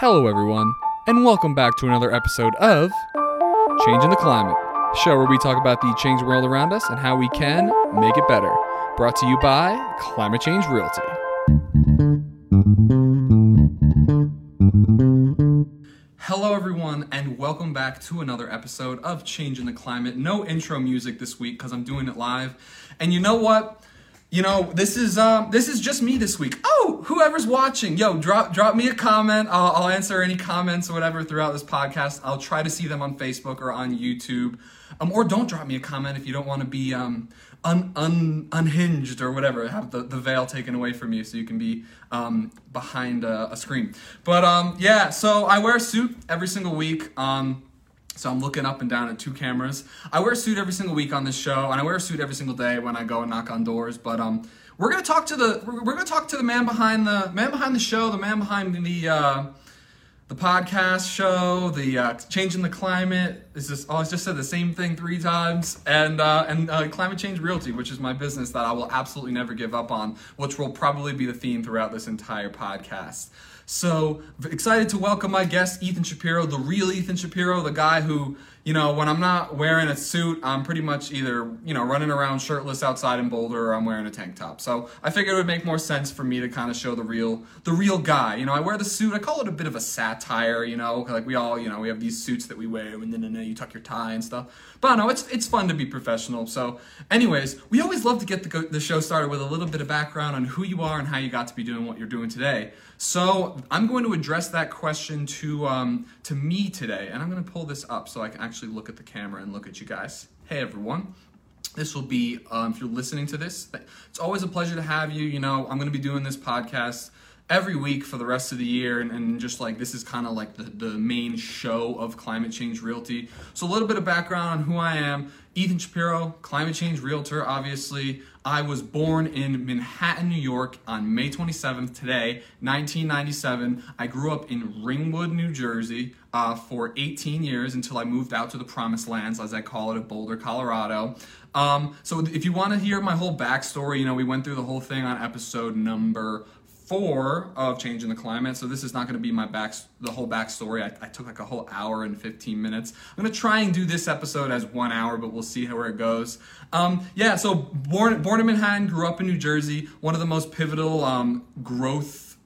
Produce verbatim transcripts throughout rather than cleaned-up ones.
Hello everyone, and welcome back to another episode of Changing the Climate, a show where we talk about the changing world around us and how we can make it better. Brought to you by Climate Change Realty. Hello everyone, and welcome back to another episode of Changing the Climate. No intro music this week because I'm doing it live. And you know what? You know, this is um, this is just me this week. Oh, whoever's watching, yo, drop drop me a comment. I'll, I'll answer any comments or whatever throughout this podcast. I'll try to see them on Facebook or on YouTube. Um, or don't drop me a comment if you don't want to be um un, un unhinged or whatever. Have the, the veil taken away from you so you can be um behind a, a screen. But um yeah, so I wear a suit every single week. Um. So I'm looking up and down at two cameras. I wear a suit every single week on this show, and I wear a suit every single day when I go and knock on doors. But um, we're gonna talk to the we're gonna talk to the man behind the man behind the show, the man behind the uh, the podcast show, the uh, Changing the Climate. Is this? Oh, I just said the same thing three times. And uh, and uh, Climate Change Realty, which is my business that I will absolutely never give up on, which will probably be the theme throughout this entire podcast. So excited to welcome my guest, Ethan Shapiro, the real Ethan Shapiro, the guy who, you know, when I'm not wearing a suit, I'm pretty much either, you know, running around shirtless outside in Boulder or I'm wearing a tank top. So I figured it would make more sense for me to kind of show the real, the real guy. You know, I wear the suit. I call it a bit of a satire, you know, like we all, you know, we have these suits that we wear and then you tuck your tie and stuff. But no, it's it's fun to be professional. So anyways, we always love to get the, the show started with a little bit of background on who you are and how you got to be doing what you're doing today. So I'm going to address that question to um, to me today, and I'm going to pull this up so I can actually look at the camera and look at you guys. Hey everyone, this will be, um, if you're listening to this, it's always a pleasure to have you. You know, I'm going to be doing this podcast every week for the rest of the year, and, and just like this is kind of like the, the main show of Climate Change Realty. So a little bit of background on who I am. Ethan Shapiro, climate change realtor, obviously. I was born in Manhattan, New York on May twenty-seventh, today, nineteen ninety-seven. I grew up in Ringwood, New Jersey uh, for eighteen years until I moved out to the promised lands, as I call it, of Boulder, Colorado. Um, so if you want to hear my whole backstory, you know, we went through the whole thing on episode number four of Changing the Climate, so this is not going to be my back the whole backstory. I, I took like a whole hour and fifteen minutes. I'm going to try and do this episode as one hour, but we'll see how it goes. Um, yeah, so born born in Manhattan, grew up in New Jersey. One of the most pivotal um, growth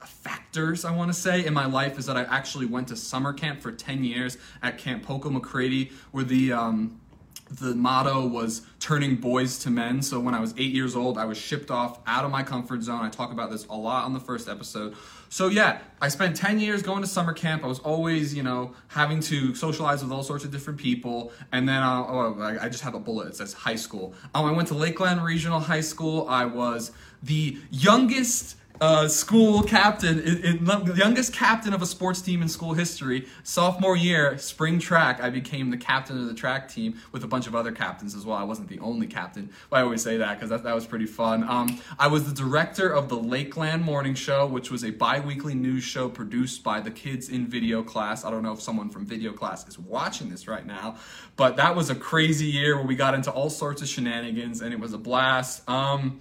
factors, I want to say, in my life is that I actually went to summer camp for ten years at Camp Poco McCready, where the um, the motto was turning boys to men. So when I was eight years old, I was shipped off out of my comfort zone. I talk about this a lot on the first episode. So yeah, I spent ten years going to summer camp. I was always, you know, having to socialize with all sorts of different people. And then I, oh, I just have a bullet. It says high school. Um, I went to Lakeland Regional High School. I was the youngest Uh, school captain, in, in, the youngest captain of a sports team in school history. Sophomore year, spring track, I became the captain of the track team with a bunch of other captains as well. I wasn't the only captain, but I always say that because that, that was pretty fun. Um, I was the director of the Lakeland Morning Show, which was a bi-weekly news show produced by the kids in video class. I don't know if someone from video class is watching this right now, but that was a crazy year where we got into all sorts of shenanigans and it was a blast. Um...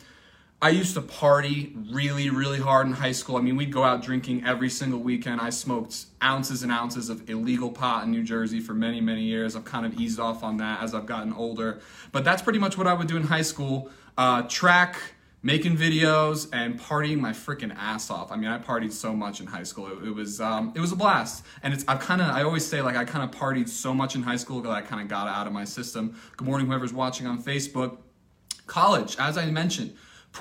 I used to party really, really hard in high school. I mean, we'd go out drinking every single weekend. I smoked ounces and ounces of illegal pot in New Jersey for many, many years. I've kind of eased off on that as I've gotten older. But that's pretty much what I would do in high school. Uh, track, making videos, and partying my freaking ass off. I mean, I partied so much in high school. It, it was um, it was a blast. And it's I've kind of, I always say, like, I kind of partied so much in high school that I kind of got out of my system. Good morning, whoever's watching on Facebook. College, as I mentioned.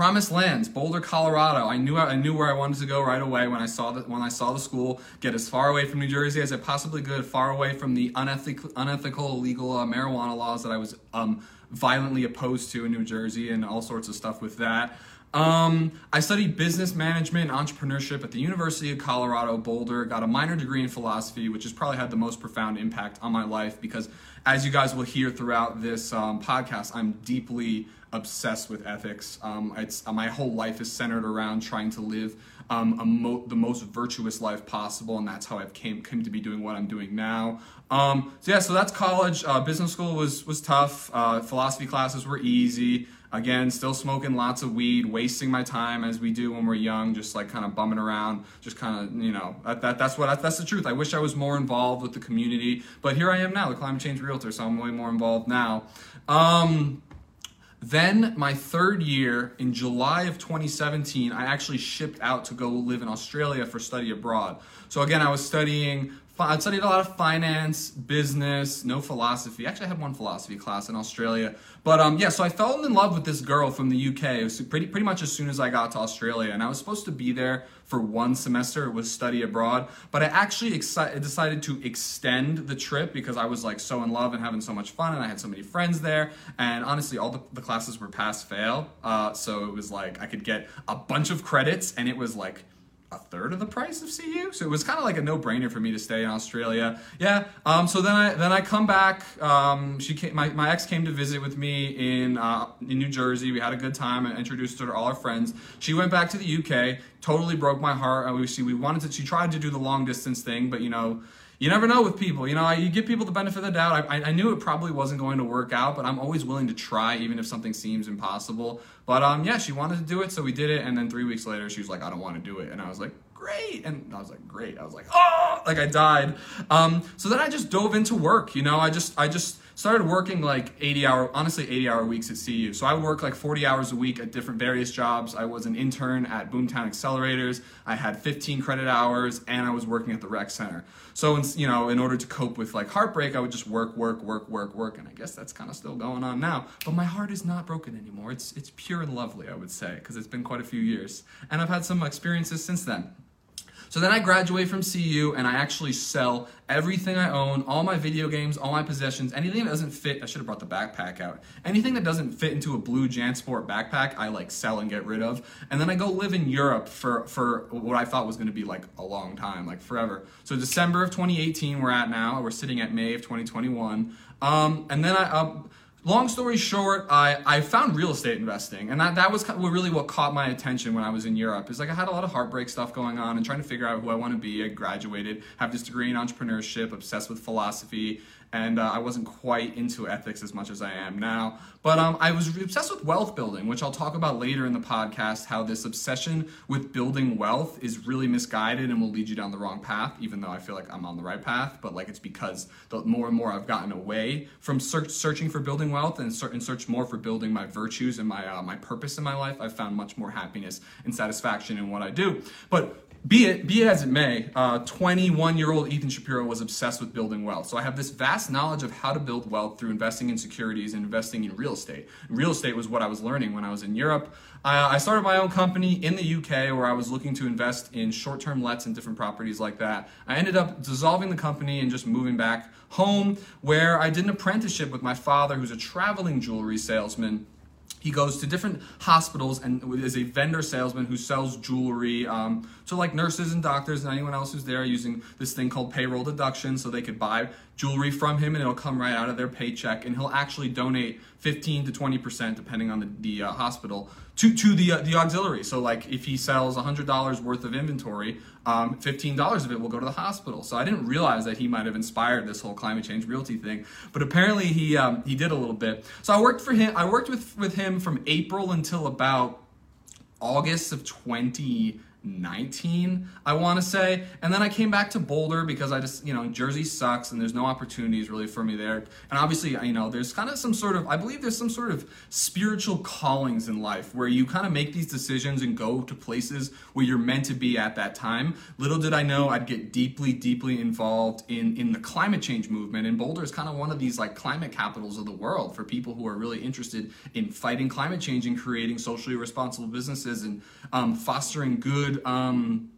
Promised lands, Boulder, Colorado. I knew I knew where I wanted to go right away when I saw the when I saw the school. Get as far away from New Jersey as I possibly could, far away from the unethical, unethical, illegal uh, marijuana laws that I was um, violently opposed to in New Jersey, and all sorts of stuff with that. Um, I studied business management and entrepreneurship at the University of Colorado Boulder, got a minor degree in philosophy, which has probably had the most profound impact on my life because, as you guys will hear throughout this um, podcast, I'm deeply obsessed with ethics. Um, it's, uh, my whole life is centered around trying to live um, a mo- the most virtuous life possible, and that's how I've came, came to be doing what I'm doing now. Um, so yeah, so that's college. Uh, business school was, was tough. Uh, philosophy classes were easy. Again, still smoking lots of weed, wasting my time as we do when we're young, just like kind of bumming around, just kind of, you know, that, that that's what that's the truth. I wish I was more involved with the community, but here I am now, the climate change realtor, so I'm way more involved now. Um, then my third year, in July of twenty seventeen, I actually shipped out to go live in Australia for study abroad. So again, I was studying I studied a lot of finance, business, no philosophy. Actually, I had one philosophy class in Australia. But um, yeah, so I fell in love with this girl from the U K. It was pretty, pretty much as soon as I got to Australia. And I was supposed to be there for one semester. It was study abroad. But I actually ex- decided to extend the trip because I was like so in love and having so much fun. And I had so many friends there. And honestly, all the, the classes were pass-fail. Uh, so it was like I could get a bunch of credits and it was like a third of the price of C U, so it was kind of like a no-brainer for me to stay in Australia. Yeah. Um. So then I then I come back. Um. She came, my my ex came to visit with me in uh in New Jersey. We had a good time. I introduced her to all her friends. She went back to the U K. Totally broke my heart. We she we wanted to. She tried to do the long distance thing, but you know. You never know with people, you know, you give people the benefit of the doubt. I, I knew it probably wasn't going to work out, but I'm always willing to try, even if something seems impossible. But um, yeah, she wanted to do it, so we did it. And then three weeks later, she was like, I don't want to do it. And I was like, great. And I was like, great. I was like, oh, like I died. Um, so then I just dove into work. You know, I just, I just started working like eighty hour, honestly eighty hour weeks at C U. So I worked like forty hours a week at different various jobs. I was an intern at Boomtown Accelerators. I had fifteen credit hours and I was working at the rec center. So, in, you know, in order to cope with like heartbreak, I would just work, work, work, work, work. And I guess that's kind of still going on now, but my heart is not broken anymore. It's, it's pure and lovely, I would say, because it's been quite a few years and I've had some experiences since then. So then I graduate from C U and I actually sell everything I own, all my video games, all my possessions, anything that doesn't fit. I should have brought the backpack out. Anything that doesn't fit into a blue JanSport backpack, I like sell and get rid of. And then I go live in Europe for, for what I thought was going to be like a long time, like forever. So December of twenty eighteen, we're at now. We're sitting at May of twenty twenty-one. Um, and then I... Uh, Long story short, I, I found real estate investing, and that, that was really what caught my attention when I was in Europe. Is like I had a lot of heartbreak stuff going on and trying to figure out who I want to be. I graduated, have this degree in entrepreneurship, obsessed with philosophy, and uh, I wasn't quite into ethics as much as I am now. But um, I was obsessed with wealth building, which I'll talk about later in the podcast, how this obsession with building wealth is really misguided and will lead you down the wrong path, even though I feel like I'm on the right path. But like it's because the more and more I've gotten away from search, searching for building wealth and search more for building my virtues and my uh, my purpose in my life, I've found much more happiness and satisfaction in what I do. But be it be it as it may, twenty-one-year-old Ethan Shapiro was obsessed with building wealth. So I have this vast knowledge of how to build wealth through investing in securities and investing in real estate. Real estate was what I was learning when I was in Europe. Uh, I started my own company in the U K where I was looking to invest in short-term lets and different properties like that. I ended up dissolving the company and just moving back home where I did an apprenticeship with my father, who's a traveling jewelry salesman. He goes to different hospitals and is a vendor salesman who sells jewelry um, to like nurses and doctors and anyone else who's there using this thing called payroll deduction, so they could buy jewelry from him and it'll come right out of their paycheck, and he'll actually donate fifteen to twenty percent depending on the, the uh, hospital to, to the uh, the auxiliary. So like if he sells one hundred dollars worth of inventory, um, fifteen dollars of it will go to the hospital. So I didn't realize that he might have inspired this whole climate change realty thing, but apparently he um, he did a little bit. So I worked for him. I worked with, with him from April until about August of twenty nineteen, I want to say, and then I came back to Boulder because I just, you know, Jersey sucks and there's no opportunities really for me there. And obviously, you know, there's kind of some sort of, I believe there's some sort of spiritual callings in life where you kind of make these decisions and go to places where you're meant to be at that time. Little did I know I'd get deeply, deeply involved in, in the climate change movement. And Boulder is kind of one of these like climate capitals of the world for people who are really interested in fighting climate change and creating socially responsible businesses and um, fostering good Um,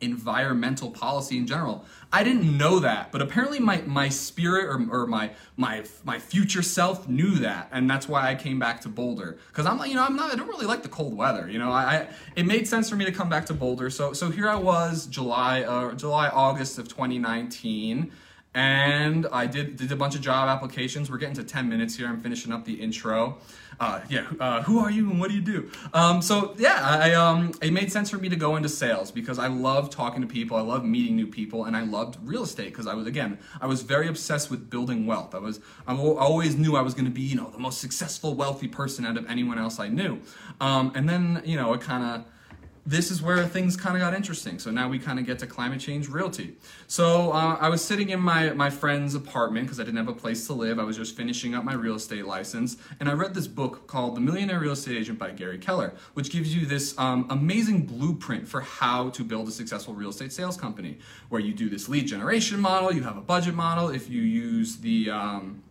environmental policy in general. I didn't know that, but apparently my, my spirit or, or my my my future self knew that, and that's why I came back to Boulder. Because I'm like, you know, I'm not I don't really like the cold weather. You know, I, I it made sense for me to come back to Boulder. So so here I was, July uh, July August of twenty nineteen. And I did, did a bunch of job applications. We're getting to ten minutes here. I'm finishing up the intro. Uh, yeah, uh, who are you and what do you do? Um, so yeah, I, um, it made sense for me to go into sales because I love talking to people. I love meeting new people, and I loved real estate because I was, again, I was very obsessed with building wealth. I was, I always knew I was going to be, you know, the most successful, wealthy person out of anyone else I knew. Um, and then, you know, it kind of, this is where things kind of got interesting. So now we kind of get to Climate Change Realty. So uh, I was sitting in my, my friend's apartment because I didn't have a place to live. I was just finishing up my real estate license. And I read this book called The Millionaire Real Estate Agent by Gary Keller, which gives you this um, amazing blueprint for how to build a successful real estate sales company, where you do this lead generation model, you have a budget model. If you use the, um,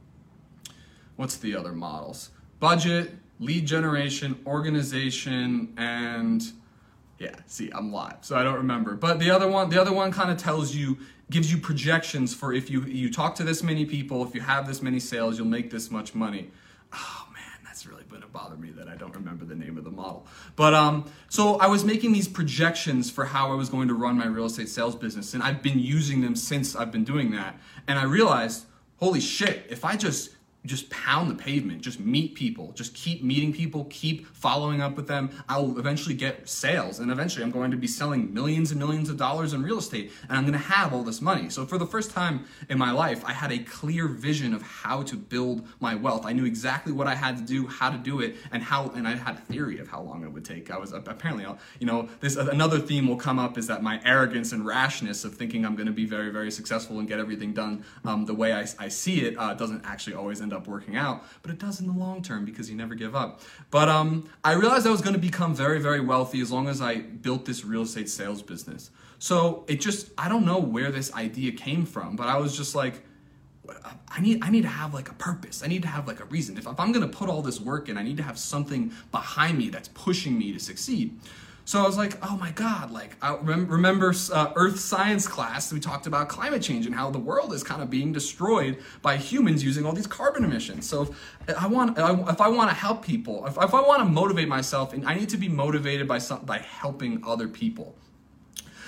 what's the other models? Budget, lead generation, organization, and... yeah, see, I'm live, so I don't remember. But the other one, the other one kind of tells you, gives you projections for if you you talk to this many people, if you have this many sales, you'll make this much money. Oh man, that's really gonna bother me that I don't remember the name of the model. But um, so I was making these projections for how I was going to run my real estate sales business, and I've been using them since I've been doing that. And I realized, holy shit, if I just just pound the pavement, just meet people, just keep meeting people, keep following up with them, I'll eventually get sales, and eventually I'm going to be selling millions and millions of dollars in real estate, and I'm gonna have all this money. So for the first time in my life, I had a clear vision of how to build my wealth. I knew exactly what I had to do, how to do it, and how, and I had a theory of how long it would take. I was apparently, you know, this another theme will come up, is that my arrogance and rashness of thinking I'm gonna be very, very successful and get everything done um, the way I, I see it uh, doesn't actually always end up working out, but it does in the long term because you never give up. But um, I realized I was going to become very, very wealthy as long as I built this real estate sales business. So it just, I don't know where this idea came from, but I was just like, I need, I need to have like a purpose. I need to have like a reason. If, if I'm going to put all this work in, I need to have something behind me that's pushing me to succeed. So I was like, oh my God, like I rem- remember uh, Earth science class, we talked about climate change and how the world is kind of being destroyed by humans using all these carbon emissions. So if I want, if I want to help people, if, if I want to motivate myself, and I need to be motivated by some, by helping other people.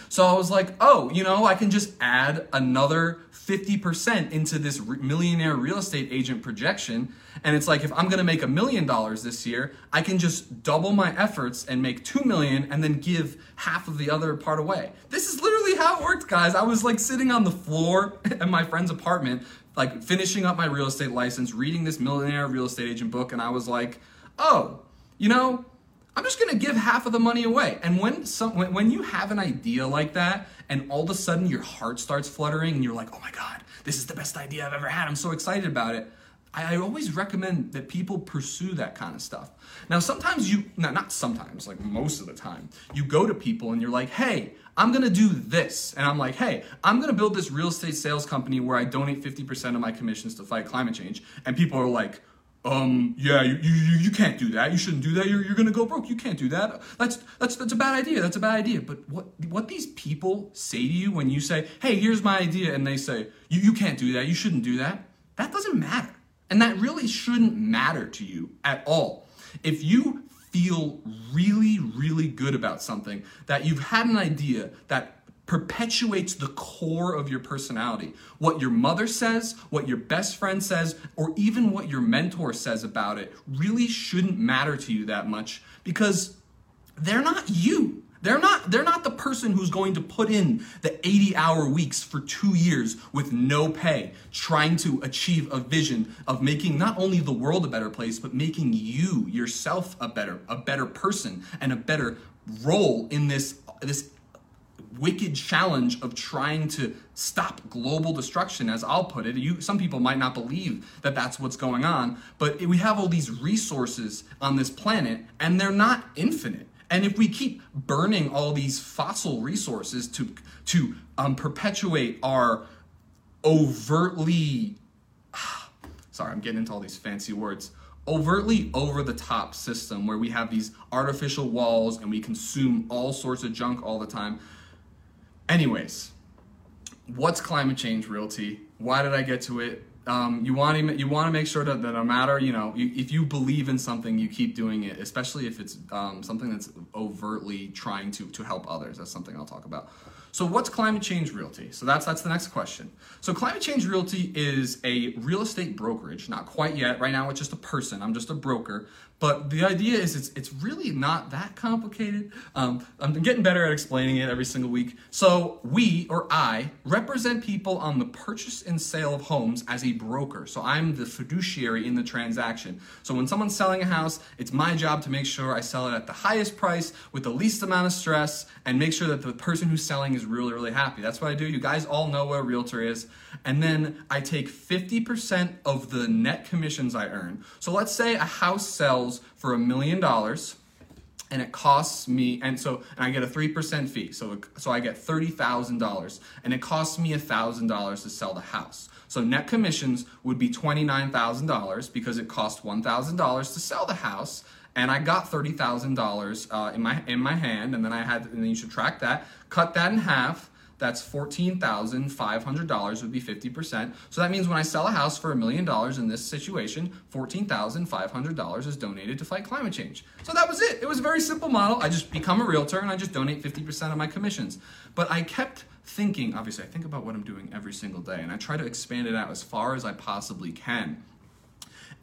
So I was like, oh, you know, I can just add another fifty percent into this re- millionaire real estate agent projection. And it's like, if I'm going to make a million dollars this year, I can just double my efforts and make two million and then give half of the other part away. This is literally how it worked, guys. I was like sitting on the floor in my friend's apartment, like finishing up my real estate license, reading this Millionaire Real Estate Agent book. And I was like, oh, you know, I'm just going to give half of the money away. And when some, when, when you have an idea like that, and all of a sudden your heart starts fluttering and you're like, oh my God, this is the best idea I've ever had. I'm so excited about it. I always recommend that people pursue that kind of stuff. Now, sometimes you, no, not sometimes, like most of the time, you go to people and you're like, hey, I'm gonna do this. And I'm like, hey, I'm gonna build this real estate sales company where I donate fifty percent of my commissions to fight climate change. And people are like, um, yeah, you you you can't do that. You shouldn't do that. You're, you're gonna go broke. You can't do that. That's, that's, that's a bad idea. That's a bad idea. But what, what these people say to you when you say, hey, here's my idea. And they say, you, you can't do that. You shouldn't do that. That doesn't matter. And that really shouldn't matter to you at all. If you feel really, really good about something, that you've had an idea that perpetuates the core of your personality, what your mother says, what your best friend says, or even what your mentor says about it really shouldn't matter to you that much, because they're not you. They're not, they're not the person who's going to put in the eighty hour weeks for two years with no pay, trying to achieve a vision of making not only the world a better place, but making you yourself a better, a better person and a better role in this, this wicked challenge of trying to stop global destruction, as I'll put it. You, some people might not believe that that's what's going on, but we have all these resources on this planet and they're not infinite. And if we keep burning all these fossil resources to to um, perpetuate our overtly, ah, sorry, I'm getting into all these fancy words, overtly over-the-top system where we have these artificial walls and we consume all sorts of junk all the time. Anyways, what's Climate Change Realty? Why did I get to it? Um, you want to you want to make sure that, that no matter, you know, you, if you believe in something, you keep doing it, especially if it's um, something that's overtly trying to, to help others. That's something I'll talk about. So what's Climate Change Realty? So that's that's the next question. So Climate Change Realty is a real estate brokerage, not quite yet. Right now it's just a person, I'm just a broker. But the idea is it's it's really not that complicated. Um, I'm getting better at explaining it every single week. So we, or I, represent people on the purchase and sale of homes as a broker. So I'm the fiduciary in the transaction. So when someone's selling a house, it's my job to make sure I sell it at the highest price with the least amount of stress and make sure that the person who's selling is really, really happy. That's what I do. You guys all know what a realtor is. And then I take fifty percent of the net commissions I earn. So let's say a house sells for a million dollars and it costs me, and so and I get a three percent fee, so so I get thirty thousand dollars, and it costs me a thousand dollars to sell the house. So net commissions would be twenty-nine thousand dollars because it cost one thousand dollars to sell the house, and I got thirty thousand dollars uh, in my in my hand, and then I had, and then you subtract that, cut that in half. That's fourteen thousand five hundred dollars would be fifty percent. So that means when I sell a house for a million dollars in this situation, fourteen thousand five hundred dollars is donated to fight climate change. So that was it. It was a very simple model. I just become a realtor and I just donate fifty percent of my commissions. But I kept thinking, obviously I think about what I'm doing every single day and I try to expand it out as far as I possibly can.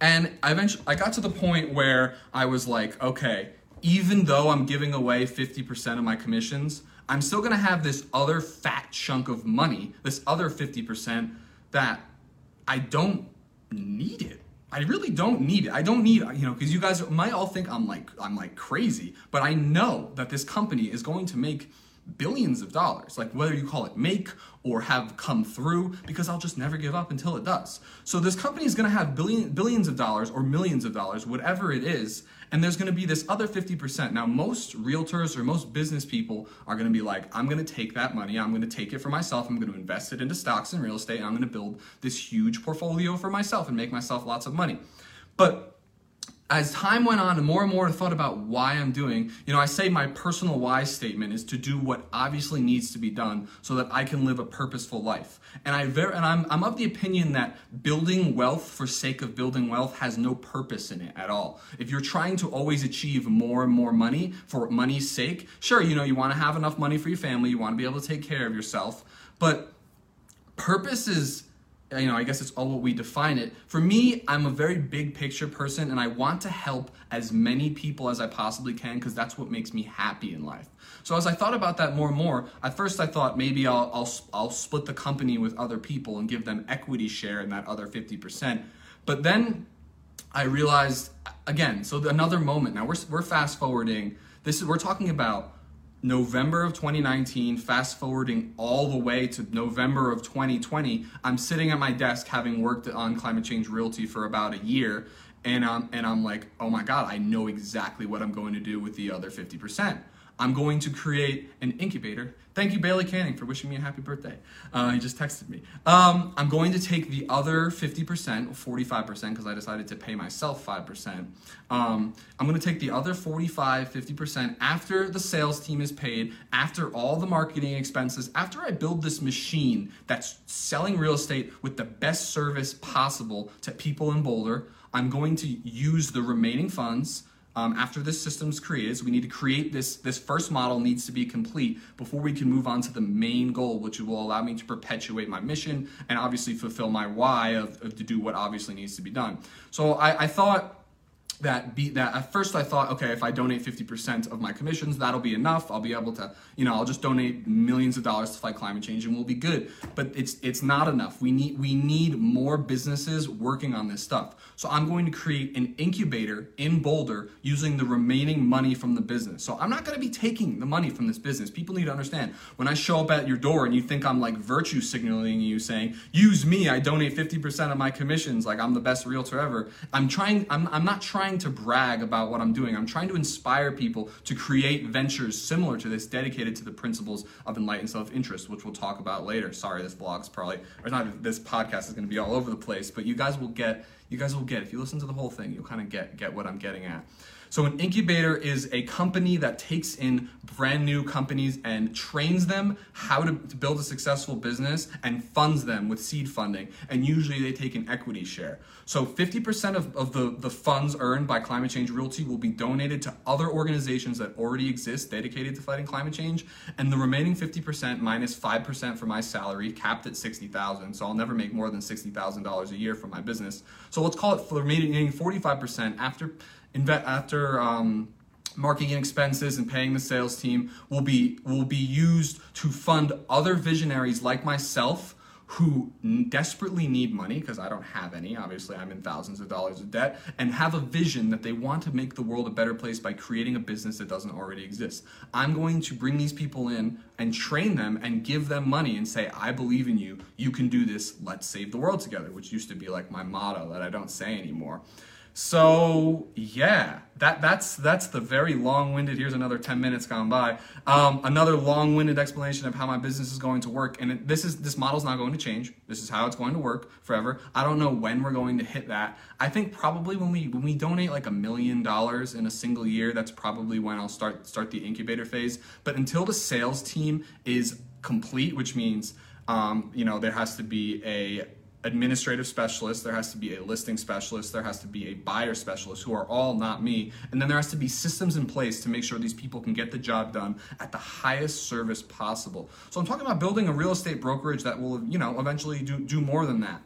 And I eventually, I got to the point where I was like, okay, even though I'm giving away fifty percent of my commissions, I'm still gonna have this other fat chunk of money, this other fifty percent that I don't need it. I really don't need it. I don't need, you know, because you guys might all think I'm like I'm like crazy, but I know that this company is going to make billions of dollars, like whether you call it make or have come through, because I'll just never give up until it does. So this company is gonna have billion, billions of dollars or millions of dollars, whatever it is, and there's gonna be this other fifty percent. Now, most realtors or most business people are gonna be like, I'm gonna take that money, I'm gonna take it for myself, I'm gonna invest it into stocks and real estate, and I'm gonna build this huge portfolio for myself and make myself lots of money. But as time went on and more and more I thought about why I'm doing, you know, I say my personal why statement is to do what obviously needs to be done so that I can live a purposeful life. And, I ver- and I'm, I'm of the opinion that building wealth for sake of building wealth has no purpose in it at all. If you're trying to always achieve more and more money for money's sake, sure, you know, you want to have enough money for your family, you want to be able to take care of yourself, but purpose is, you know, I guess it's all what we define it. For me, I'm a very big picture person and I want to help as many people as I possibly can because that's what makes me happy in life. So as I thought about that more and more, at first I thought maybe I'll I'll, I'll split the company with other people and give them equity share in that other fifty percent. But then I realized, again, so another moment. Now we're, we're fast forwarding. This is, we're talking about November of twenty nineteen, fast forwarding all the way to November of twenty twenty, I'm sitting at my desk having worked on Climate Change Realty for about a year, and I'm, and I'm like, oh my God, I know exactly what I'm going to do with the other fifty percent. I'm going to create an incubator. Thank you, Bailey Canning, for wishing me a happy birthday. Uh, he just texted me. Um, I'm going to take the other fifty percent, or forty-five percent, because I decided to pay myself five percent. Um, I'm going to take the other forty-five, fifty percent after the sales team is paid, after all the marketing expenses, after I build this machine that's selling real estate with the best service possible to people in Boulder. I'm going to use the remaining funds. Um, after this system's created, so we need to create this, this first model needs to be complete before we can move on to the main goal, which will allow me to perpetuate my mission and obviously fulfill my why of, of to do what obviously needs to be done. So I, I thought that be that at first I thought, okay, if I donate fifty percent of my commissions, that'll be enough. I'll be able to, you know, I'll just donate millions of dollars to fight climate change and we'll be good. But it's it's not enough. We need we need more businesses working on this stuff. So I'm going to create an incubator in Boulder using the remaining money from the business. So I'm not going to be taking the money from this business. People need to understand, when I show up at your door and you think I'm like virtue signaling you saying, use me, I donate fifty percent of my commissions, like I'm the best realtor ever. I'm trying, I'm, I'm not trying to brag about what I'm doing. I'm trying to inspire people to create ventures similar to this dedicated to the principles of enlightened self-interest, which we'll talk about later. Sorry, this vlog's probably, or not, this podcast is going to be all over the place, but you guys will get You guys will get, if you listen to the whole thing, you'll kind of get, get what I'm getting at. So an incubator is a company that takes in brand new companies and trains them how to build a successful business and funds them with seed funding. And usually they take an equity share. So fifty percent of, of the, the funds earned by Climate Change Realty will be donated to other organizations that already exist dedicated to fighting climate change. And the remaining fifty percent minus five percent for my salary, capped at sixty thousand dollars. So I'll never make more than sixty thousand dollars a year from my business. So let's call it the remaining forty-five percent after After um, marketing expenses and paying the sales team will be will be used to fund other visionaries like myself who desperately need money, because I don't have any. Obviously, I'm in thousands of dollars of debt, and have a vision that they want to make the world a better place by creating a business that doesn't already exist. I'm going to bring these people in and train them and give them money and say, I believe in you. You can do this. Let's save the world together, which used to be like my motto that I don't say anymore. So yeah, that, that's that's the very long-winded, here's another ten minutes gone by, um, another long-winded explanation of how my business is going to work. And it, this is this model's not going to change. This is how it's going to work forever. I don't know when we're going to hit that. I think probably when we when we donate like a million dollars in a single year, that's probably when I'll start start the incubator phase. But until the sales team is complete, which means um, you know, there has to be a administrative specialist, there has to be a listing specialist, there has to be a buyer specialist, who are all not me, and then there has to be systems in place to make sure these people can get the job done at the highest service possible. So I'm talking about building a real estate brokerage that will, you know, eventually do, do more than that.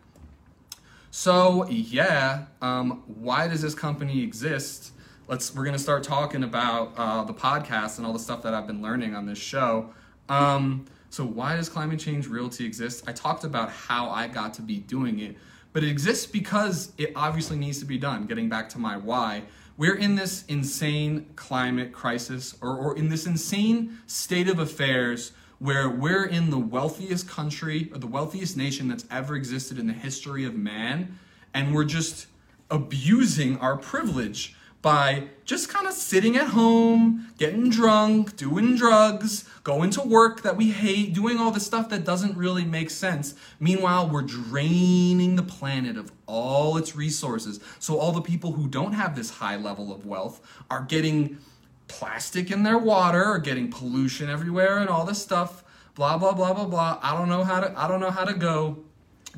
So yeah, um, why does this company exist? Let's, we're gonna start talking about uh, the podcast and all the stuff that I've been learning on this show. Um, So why does Climate Change Realty exist? I talked about how I got to be doing it, but it exists because it obviously needs to be done. Getting back to my why, we're in this insane climate crisis, or, or in this insane state of affairs where we're in the wealthiest country, or the wealthiest nation that's ever existed in the history of man, and we're just abusing our privilege by just kind of sitting at home, getting drunk, doing drugs, going to work that we hate, doing all the stuff that doesn't really make sense. Meanwhile, we're draining the planet of all its resources. So all the people who don't have this high level of wealth are getting plastic in their water, or getting pollution everywhere and all this stuff, blah, blah, blah, blah, blah. I don't know how to, I don't know how to go,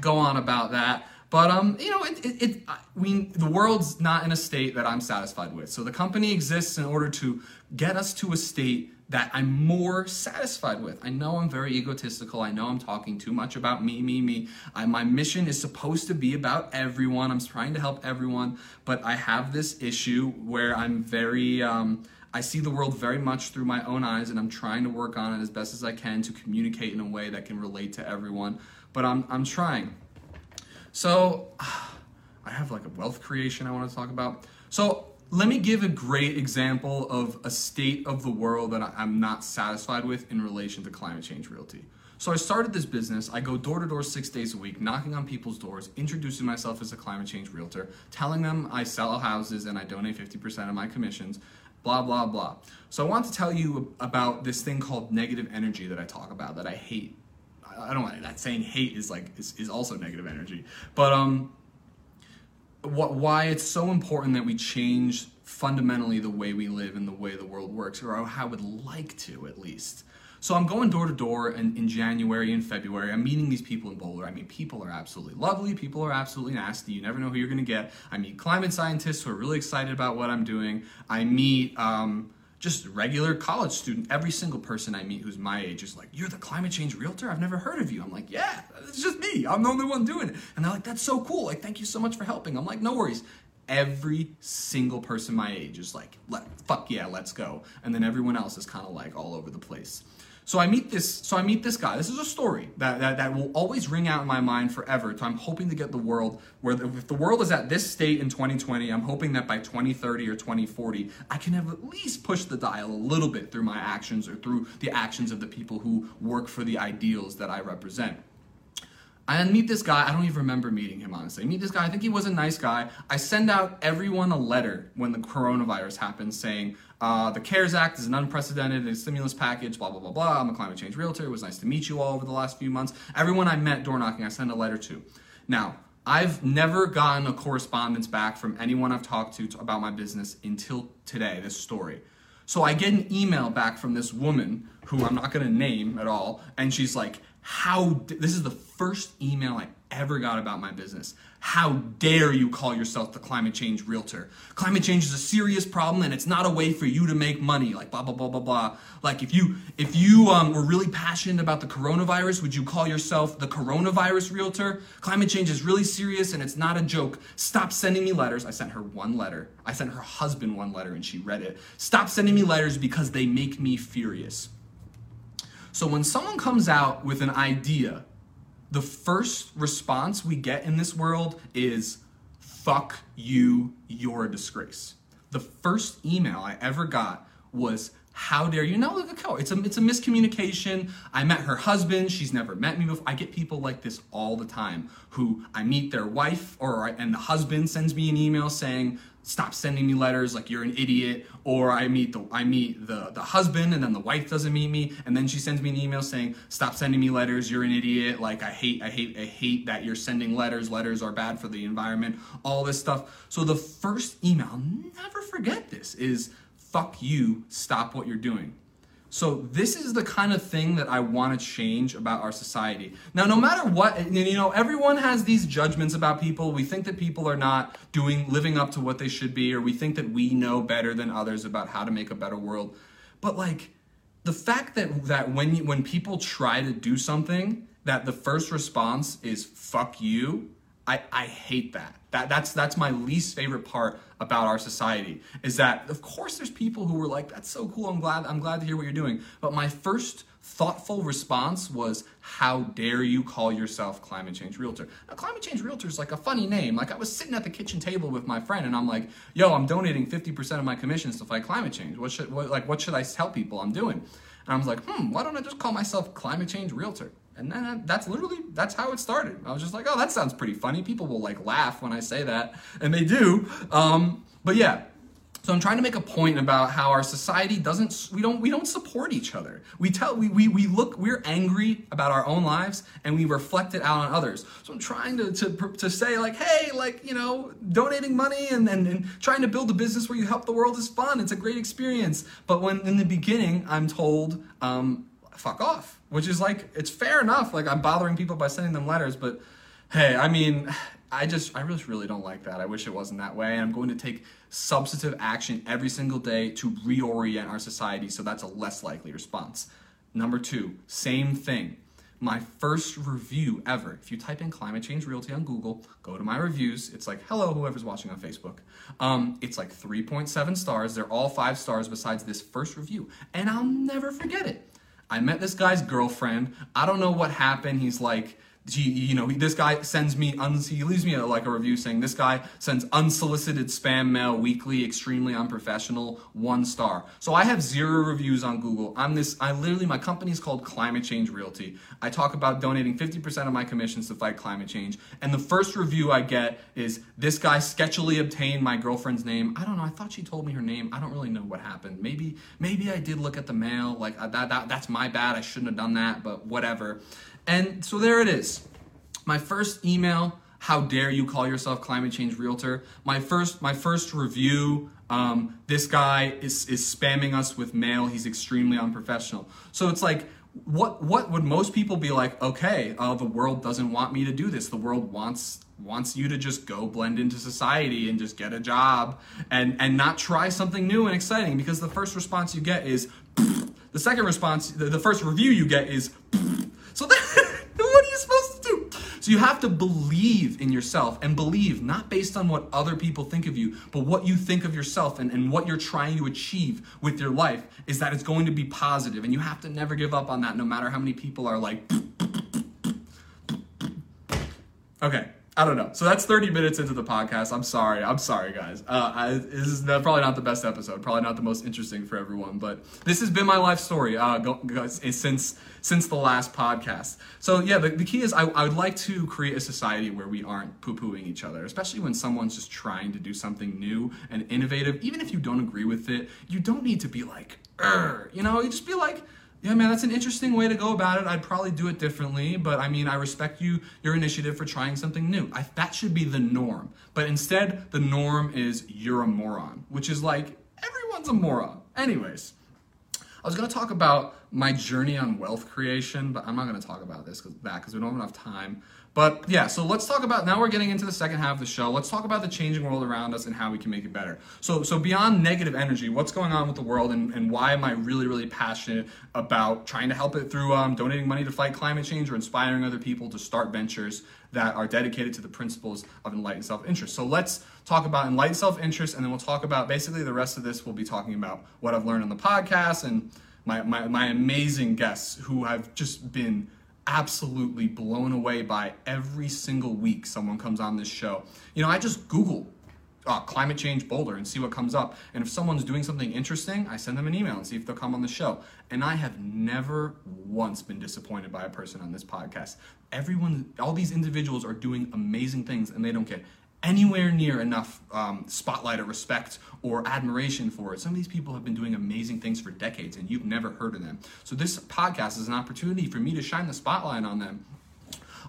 go on about that. But, um, you know, it, it, it, I mean, the world's not in a state that I'm satisfied with. So the company exists in order to get us to a state that I'm more satisfied with. I know I'm very egotistical. I know I'm talking too much about me, me, me. I, my mission is supposed to be about everyone. I'm trying to help everyone. But I have this issue where I'm very... Um, I see the world very much through my own eyes, and I'm trying to work on it as best as I can to communicate in a way that can relate to everyone. But I'm I'm trying. So I have like a wealth creation I want to talk about. So let me give a great example of a state of the world that I'm not satisfied with in relation to Climate Change Realty. So I started this business. I go door to door six days a week, knocking on people's doors, introducing myself as a climate change realtor, telling them I sell houses and I donate fifty percent of my commissions, blah, blah, blah. So I want to tell you about this thing called negative energy that I talk about, that I hate. I don't, that saying hate is like, is, is also negative energy, but um, what, why it's so important that we change fundamentally the way we live and the way the world works, or how I would like to, at least. So I'm going door to door in, in January and February. I'm meeting these people in Boulder. I mean, people are absolutely lovely. People are absolutely nasty. You never know who you're going to get. I meet climate scientists who are really excited about what I'm doing. I meet, um, just regular college student. Every single person I meet who's my age is like, you're the climate change realtor? I've never heard of you. I'm like, yeah, it's just me. I'm the only one doing it. And they're like, that's so cool. Like, thank you so much for helping. I'm like, no worries. Every single person my age is like, fuck yeah, let's go. And then everyone else is kind of like all over the place. So I meet this, so I meet this guy. This is a story that, that, that will always ring out in my mind forever. So I'm hoping to get the world where the, if the world is at this state in twenty twenty, I'm hoping that by twenty thirty or twenty forty, I can have at least pushed the dial a little bit through my actions, or through the actions of the people who work for the ideals that I represent. I meet this guy. I don't even remember meeting him, honestly. I meet this guy. I think he was a nice guy. I send out everyone a letter when the coronavirus happened saying, uh, the CARES Act is an unprecedented stimulus package, blah, blah, blah, blah. I'm a climate change realtor. It was nice to meet you all over the last few months. Everyone I met door knocking, I send a letter to. Now, I've never gotten a correspondence back from anyone I've talked to about my business until today, this story. So I get an email back from this woman who I'm not gonna name at all, and she's like, how, this is the first email I ever got about my business. How dare you call yourself the climate change realtor? Climate change is a serious problem and it's not a way for you to make money, like blah, blah, blah, blah, blah. Like if you if you um, were really passionate about the coronavirus, would you call yourself the coronavirus realtor? Climate change is really serious and it's not a joke. Stop sending me letters. I sent her one letter. I sent her husband one letter and she read it. Stop sending me letters because they make me furious. So when someone comes out with an idea, the first response we get in this world is, fuck you, you're a disgrace. The first email I ever got was, how dare you? No, it's a, it's a miscommunication. I met her husband, she's never met me before. I get people like this all the time who I meet their wife or and the husband sends me an email saying, stop sending me letters, like you're an idiot, or I meet the I meet the, the husband and then the wife doesn't meet me, and then she sends me an email saying, stop sending me letters, you're an idiot, like I hate, I hate, I hate that you're sending letters, letters are bad for the environment, all this stuff. So the first email, I'll never forget this, is fuck you, stop what you're doing. So this is the kind of thing that I want to change about our society. Now, no matter what, you know, everyone has these judgments about people. We think that people are not doing, living up to what they should be, or we think that we know better than others about how to make a better world. But like the fact that, that when, you, when people try to do something, that the first response is fuck you, I, I hate that. That that's that's my least favorite part about our society, is that of course there's people who were like, that's so cool, I'm glad I'm glad to hear what you're doing. But my first thoughtful response was, how dare you call yourself climate change realtor? Now, climate change realtor is like a funny name. Like I was sitting at the kitchen table with my friend and I'm like, yo, I'm donating fifty percent of my commissions to fight climate change. What should what, like what should I tell people I'm doing? And I was like, hmm, why don't I just call myself climate change realtor? And then that's literally, that's how it started. I was just like, oh, that sounds pretty funny. People will like laugh when I say that, and they do. Um, but yeah, so I'm trying to make a point about how our society doesn't, we don't, we don't support each other. We tell, we, we, we look, we're angry about our own lives and we reflect it out on others. So I'm trying to, to, to say like, hey, like, you know, donating money and, and, and trying to build a business where you help the world is fun. It's a great experience. But when in the beginning I'm told, um, fuck off, which is like, it's fair enough. Like I'm bothering people by sending them letters, but hey, I mean, I just, I just really don't like that. I wish it wasn't that way. And I'm going to take substantive action every single day to reorient our society. So that's a less likely response. Number two, same thing. My first review ever. If you type in climate change realty on Google, go to my reviews. It's like, hello, whoever's watching on Facebook. Um, it's like three point seven stars. They're all five stars besides this first review. And I'll never forget it. I met this guy's girlfriend. I don't know what happened. He's like, he, you know, he, this guy sends me, uns- he leaves me a, like a review saying, this guy sends unsolicited spam mail weekly, extremely unprofessional, one star. So I have zero reviews on Google. I'm this, I literally, my company is called Climate Change Realty. I talk about donating fifty percent of my commissions to fight climate change. And the first review I get is, this guy sketchily obtained my girlfriend's name. I don't know. I thought she told me her name. I don't really know what happened. Maybe, maybe I did look at the mail. Like that, that that's my bad. I shouldn't have done that, but whatever. And so there it is. My first email, how dare you call yourself climate change realtor? My first my first review, um, this guy is, is spamming us with mail. He's extremely unprofessional. So it's like, what what would most people be like, okay, uh, the world doesn't want me to do this. The world wants wants you to just go blend into society and just get a job and, and not try something new and exciting, because the first response you get is, pfft. The second response, the, the first review you get is, pfft. So that, what are you supposed to do? So you have to believe in yourself, and believe not based on what other people think of you, but what you think of yourself and, and what you're trying to achieve with your life is that it's going to be positive, and you have to never give up on that, no matter how many people are like, okay, I don't know. So that's thirty minutes into the podcast. I'm sorry. I'm sorry, guys. Uh, I, this is not, probably not the best episode. Probably not the most interesting for everyone. But this has been my life story uh, go, go, since since the last podcast. So yeah, the, the key is I, I would like to create a society where we aren't poo-pooing each other, especially when someone's just trying to do something new and innovative. Even if you don't agree with it, you don't need to be like, Urgh. You know, you just be like, Yeah, man, that's an interesting way to go about it. I'd probably do it differently, but I mean, I respect you, your initiative for trying something new. I, that should be the norm. But instead, the norm is you're a moron, which is like, everyone's a moron. Anyways, I was gonna talk about my journey on wealth creation, but I'm not gonna talk about this cause, that because we don't have enough time. But yeah, so let's talk about, now we're getting into the second half of the show, let's talk about the changing world around us and how we can make it better. So so beyond negative energy, what's going on with the world, and, and why am I really, really passionate about trying to help it through um, donating money to fight climate change or inspiring other people to start ventures that are dedicated to the principles of enlightened self-interest. So let's talk about enlightened self-interest, and then we'll talk about, basically the rest of this, we'll be talking about what I've learned on the podcast and my my, my amazing guests who have just been absolutely blown away by every single week someone comes on this show. You know, I just Google uh, climate change Boulder and see what comes up. And if someone's doing something interesting, I send them an email and see if they'll come on the show. And I have never once been disappointed by a person on this podcast. Everyone, all these individuals are doing amazing things, and they don't get anywhere near enough um, spotlight or respect or admiration for it. Some of these people have been doing amazing things for decades, and you've never heard of them. So this podcast is an opportunity for me to shine the spotlight on them.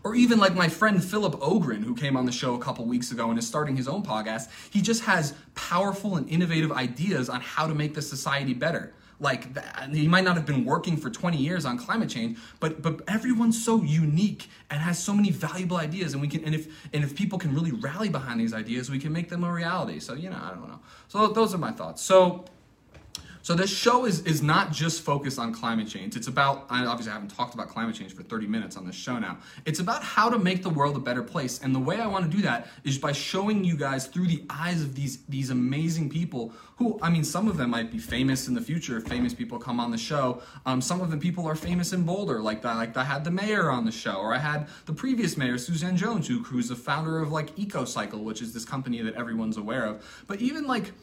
Or even like my friend Philip Ogren, who came on the show a couple weeks ago and is starting his own podcast. He just has powerful and innovative ideas on how to make the society better. Like that. He might not have been working for twenty years on climate change, but but everyone's so unique and has so many valuable ideas, and we can and if and if people can really rally behind these ideas, we can make them a reality. So you know, I don't know. So those are my thoughts. So. So this show is, is not just focused on climate change. It's about, I obviously haven't talked about climate change for thirty minutes on this show now. It's about how to make the world a better place. And the way I want to do that is by showing you guys through the eyes of these, these amazing people who, I mean, some of them might be famous in the future. Famous people come on the show. Um, some of the people are famous in Boulder, like that. Like I had the mayor on the show, or I had the previous mayor, Suzanne Jones, who, who's the founder of like EcoCycle, which is this company that everyone's aware of. But even like,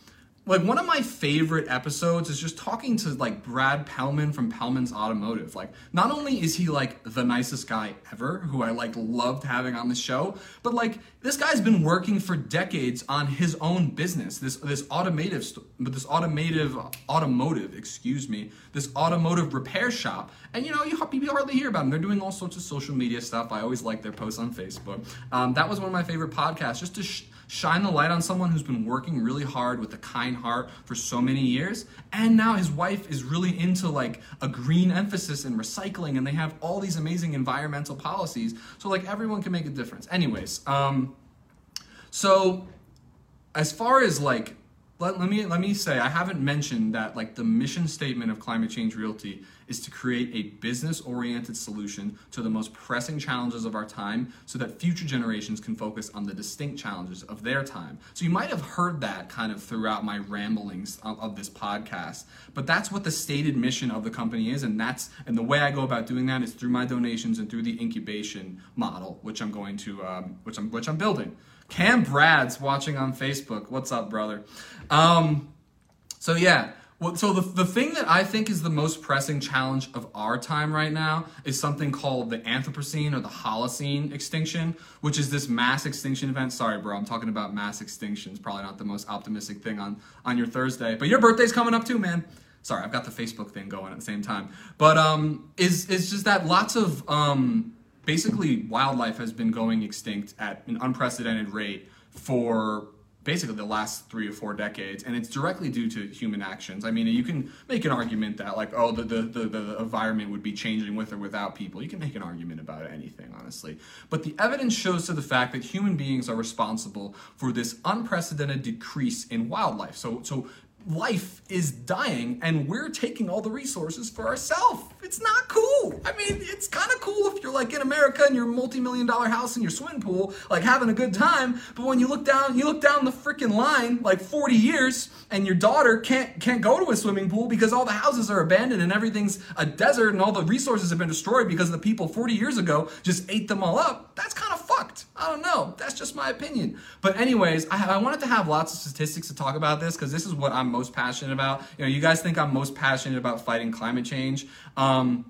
Like one of my favorite episodes is just talking to like Brad Pellman from Pellman's Automotive. Like not only is he like the nicest guy ever, who I like loved having on the show, but like this guy's been working for decades on his own business. This this automotive but this automotive automotive, excuse me, this automotive repair shop. And you know, you hardly hear about them. They're doing all sorts of social media stuff. I always like their posts on Facebook. Um, that was one of my favorite podcasts, just to sh- shine the light on someone who's been working really hard with a kind heart for so many years. And now his wife is really into like a green emphasis in recycling, and they have all these amazing environmental policies. So like everyone can make a difference. Anyways, um, so as far as like, let, let me let me say, I haven't mentioned that like the mission statement of Climate Change Realty is to create a business-oriented solution to the most pressing challenges of our time so that future generations can focus on the distinct challenges of their time. So you might have heard that kind of throughout my ramblings of, of this podcast, but that's what the stated mission of the company is, and that's and the way I go about doing that is through my donations and through the incubation model, which I'm going to, um, which I'm which I'm building. Cam Brad's watching on Facebook. What's up, brother? Um, so yeah. So the, the thing that I think is the most pressing challenge of our time right now is something called the Anthropocene or the Holocene extinction, which is this mass extinction event. Sorry, bro, I'm talking about mass extinctions. Probably not the most optimistic thing on, on your Thursday, but your birthday's coming up too, man. Sorry, I've got the Facebook thing going at the same time. But um, it's, it's just that lots of um, basically wildlife has been going extinct at an unprecedented rate for basically the last three or four decades, and it's directly due to human actions. I mean, you can make an argument that like, oh, the, the, the, the environment would be changing with or without people. You can make an argument about anything, honestly. But the evidence shows to the fact that human beings are responsible for this unprecedented decrease in wildlife. So, so life is dying, and we're taking all the resources for ourselves. It's not cool. I mean, it's kind of cool if you're like in America and your multi-million dollar house and your swimming pool, like having a good time. But when you look down, you look down the freaking line, like forty years, and your daughter can't can't go to a swimming pool because all the houses are abandoned and everything's a desert and all the resources have been destroyed because the people forty years ago just ate them all up. That's kind of fucked. I don't know. That's just my opinion. But anyways, I, I wanted to have lots of statistics to talk about this because this is what I'm most passionate about. You know, you guys think I'm most passionate about fighting climate change. Um,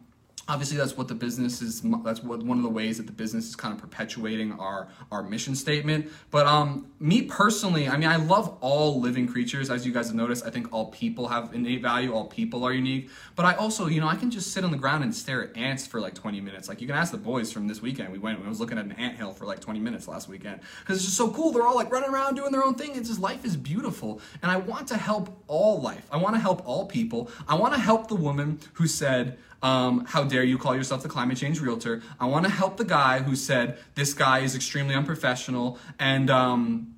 Obviously, that's what the business is. That's what one of the ways that the business is kind of perpetuating our our mission statement. But um, me personally, I mean, I love all living creatures. As you guys have noticed, I think all people have innate value. All people are unique. But I also, you know, I can just sit on the ground and stare at ants for like twenty minutes. Like, you can ask the boys from this weekend. We went. I was looking at an anthill for like twenty minutes last weekend because it's just so cool. They're all like running around doing their own thing. It's just, life is beautiful, and I want to help all life. I want to help all people. I want to help the woman who said, Um, how dare you call yourself the climate change realtor? I want to help the guy who said this guy is extremely unprofessional and um,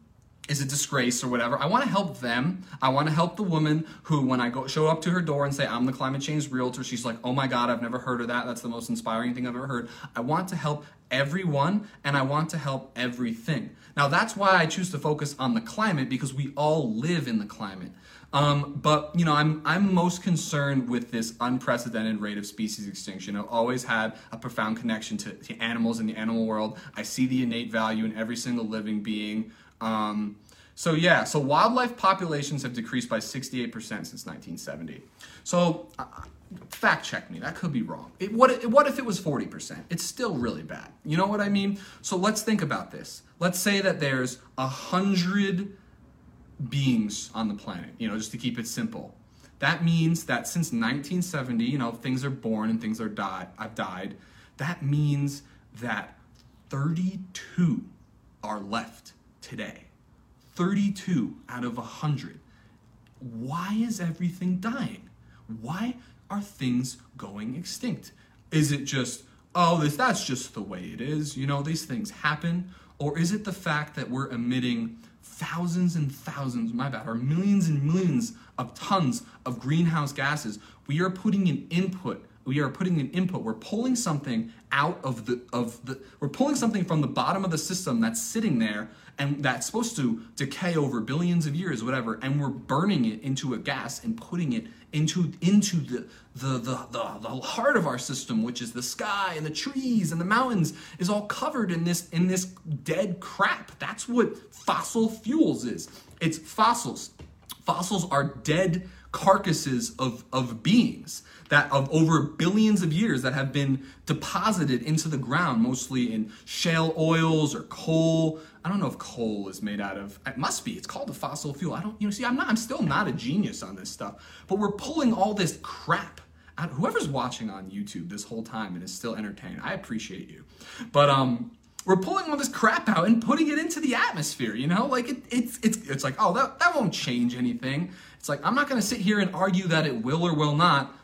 is a disgrace or whatever. I want to help them. I want to help the woman who, when I go show up to her door and say I'm the climate change realtor, she's like, oh my God, I've never heard of that. That's the most inspiring thing I've ever heard. I want to help everyone, and I want to help everything. Now, that's why I choose to focus on the climate, because we all live in the climate. Um, but, you know, I'm I'm most concerned with this unprecedented rate of species extinction. I've always had a profound connection to, to animals and the animal world. I see the innate value in every single living being. Um, so, yeah, so wildlife populations have decreased by sixty-eight percent since nineteen seventy. So, uh, fact check me. That could be wrong. It, what, if, what if it was forty percent? It's still really bad. You know what I mean? So let's think about this. Let's say that there's one hundred beings on the planet, you know, just to keep it simple. That means that since nineteen seventy, you know, things are born and things are died. I've died. That means that thirty-two are left today. thirty-two out of one hundred. Why is everything dying? Why are things going extinct? Is it just, oh, this that's just the way it is, you know, these things happen? Or is it the fact that we're emitting thousands and thousands, my bad, or millions and millions of tons of greenhouse gases? We are putting an input. We are putting an input. We're pulling something out of the, of the, we're pulling something from the bottom of the system that's sitting there and that's supposed to decay over billions of years, whatever, and we're burning it into a gas and putting it into into the the, the, the the heart of our system, which is the sky and the trees and the mountains, is all covered in this in this dead crap. That's what fossil fuels is. It's fossils. Fossils are dead carcasses of, of beings that of over billions of years that have been deposited into the ground, mostly in shale oils or coal. I don't know if coal is made out of, it must be, it's called a fossil fuel. I don't, you know, see, I'm not, I'm still not a genius on this stuff, but we're pulling all this crap out. Whoever's watching on YouTube this whole time and is still entertained, I appreciate you. But, um, we're pulling all this crap out and putting it into the atmosphere, you know? Like, it, it's it's it's like, oh, that, that won't change anything. It's like, I'm not going to sit here and argue that it will or will not,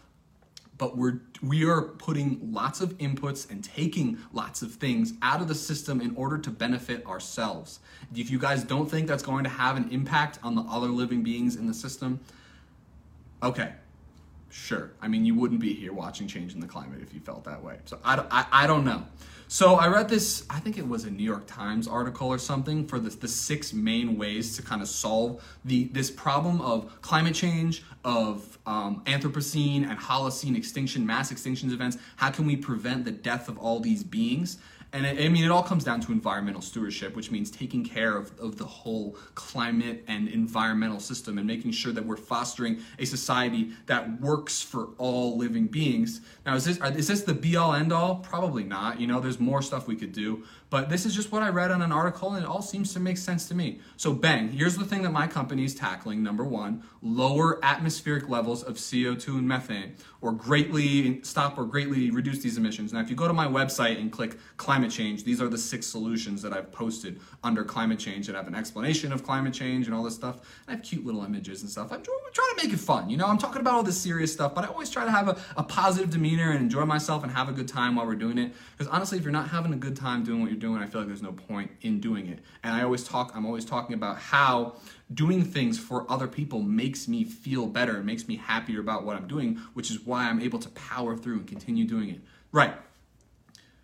but we're, we are putting lots of inputs and taking lots of things out of the system in order to benefit ourselves. If you guys don't think that's going to have an impact on the other living beings in the system, okay. Sure. I mean, you wouldn't be here watching Changing the Climate if you felt that way. So I, I, I don't know. So I read this, I think it was a New York Times article or something, for the, the six main ways to kind of solve the this problem of climate change, of um, Anthropocene and Holocene extinction, mass extinctions events. How can we prevent the death of all these beings? And I mean, it all comes down to environmental stewardship, which means taking care of, of the whole climate and environmental system and making sure that we're fostering a society that works for all living beings. Now, is this, is this the be-all, end-all? Probably not. You know, there's more stuff we could do. But this is just what I read on an article, and it all seems to make sense to me. So, bang, here's the thing that my company is tackling. Number one, lower atmospheric levels of C O two and methane, or greatly stop or greatly reduce these emissions. Now, if you go to my website and click climate change, these are the six solutions that I've posted under climate change that have an explanation of climate change and all this stuff. I have cute little images and stuff. I'm trying to make it fun. You know, I'm talking about all this serious stuff, but I always try to have a, a positive demeanor and enjoy myself and have a good time while we're doing it. Because honestly, if you're not having a good time doing what you're doing, I feel like there's no point in doing it. And I always talk, I'm always talking about how doing things for other people makes me feel better and makes me happier about what I'm doing, which is why I'm able to power through and continue doing it. Right.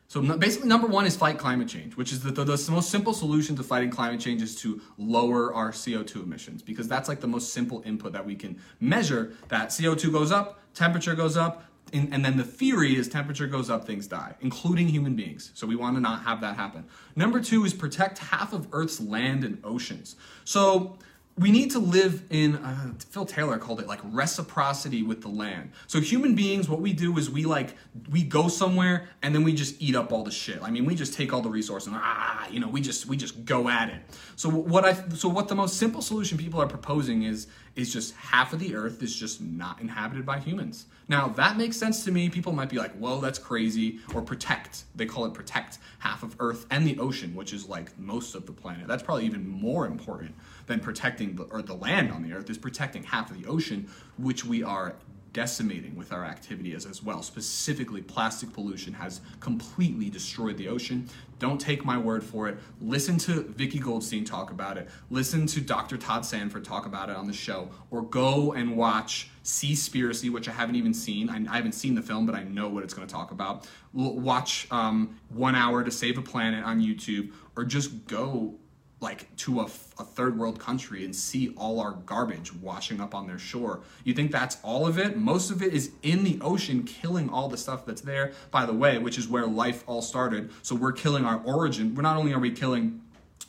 So basically, number one is fight climate change, which is the, the, the most simple solution to fighting climate change is to lower our C O two emissions, because that's like the most simple input that we can measure. That C O two goes up, temperature goes up, and, and then the theory is temperature goes up, things die, including human beings. So we want to not have that happen. Number two is protect half of Earth's land and oceans. So we need to live in, uh, Phil Taylor called it like reciprocity with the land. So human beings, what we do is we like, we go somewhere and then we just eat up all the shit. I mean, we just take all the resources and ah, you know, we just, we just go at it. So what I, so what the most simple solution people are proposing is, is just half of the earth is just not inhabited by humans. Now that makes sense to me. People might be like, whoa, that's crazy, or protect. They call it protect half of earth and the ocean, which is like most of the planet. That's probably even more important than protecting the, or the land on the earth, is protecting half of the ocean, which we are decimating with our activities as well. Specifically, plastic pollution has completely destroyed the ocean. Don't take my word for it. Listen to Vicky Goldstein talk about it. Listen to Doctor Todd Sanford talk about it on the show, or go and watch Seaspiracy, which I haven't even seen. I, I haven't seen the film, but I know what it's going to talk about. L- watch um, One Hour to Save a Planet on YouTube, or just go like to a, a third world country and see all our garbage washing up on their shore. You think that's all of it? Most of it is in the ocean, killing all the stuff that's there, by the way, which is where life all started. So we're killing our origin. We're not only are we killing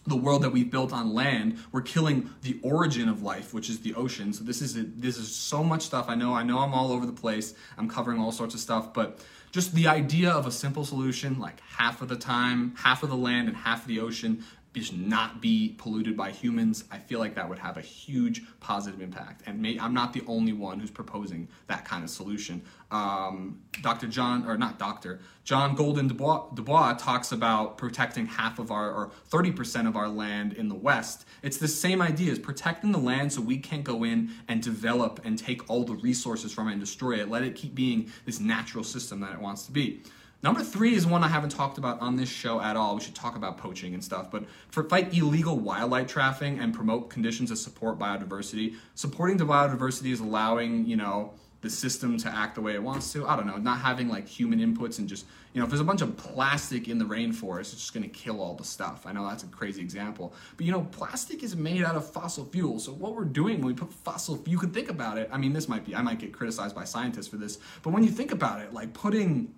the world that we built on land, we're killing the origin of life, which is the ocean. So this is a, this is so much stuff. I know, I know I'm all over the place. I'm covering all sorts of stuff, but just the idea of a simple solution, like half of the time, half of the land and half of the ocean, just not be polluted by humans, I feel like that would have a huge positive impact. And may, I'm not the only one who's proposing that kind of solution. Um, Doctor John, or not Doctor, John Golden Dubois, Dubois talks about protecting half of our, or thirty percent of our land in the West. It's the same idea, as protecting the land so we can't go in and develop and take all the resources from it and destroy it. Let it keep being this natural system that it wants to be. Number three is one I haven't talked about on this show at all. We should talk about poaching and stuff, but for fight illegal wildlife trafficking and promote conditions that support biodiversity. Supporting the biodiversity is allowing, you know, the system to act the way it wants to. I don't know, not having like human inputs and just, you know, if there's a bunch of plastic in the rainforest, it's just gonna kill all the stuff. I know that's a crazy example, but you know, plastic is made out of fossil fuels. So what we're doing when we put fossil, you can think about it. I mean, this might be, I might get criticized by scientists for this, but when you think about it, like putting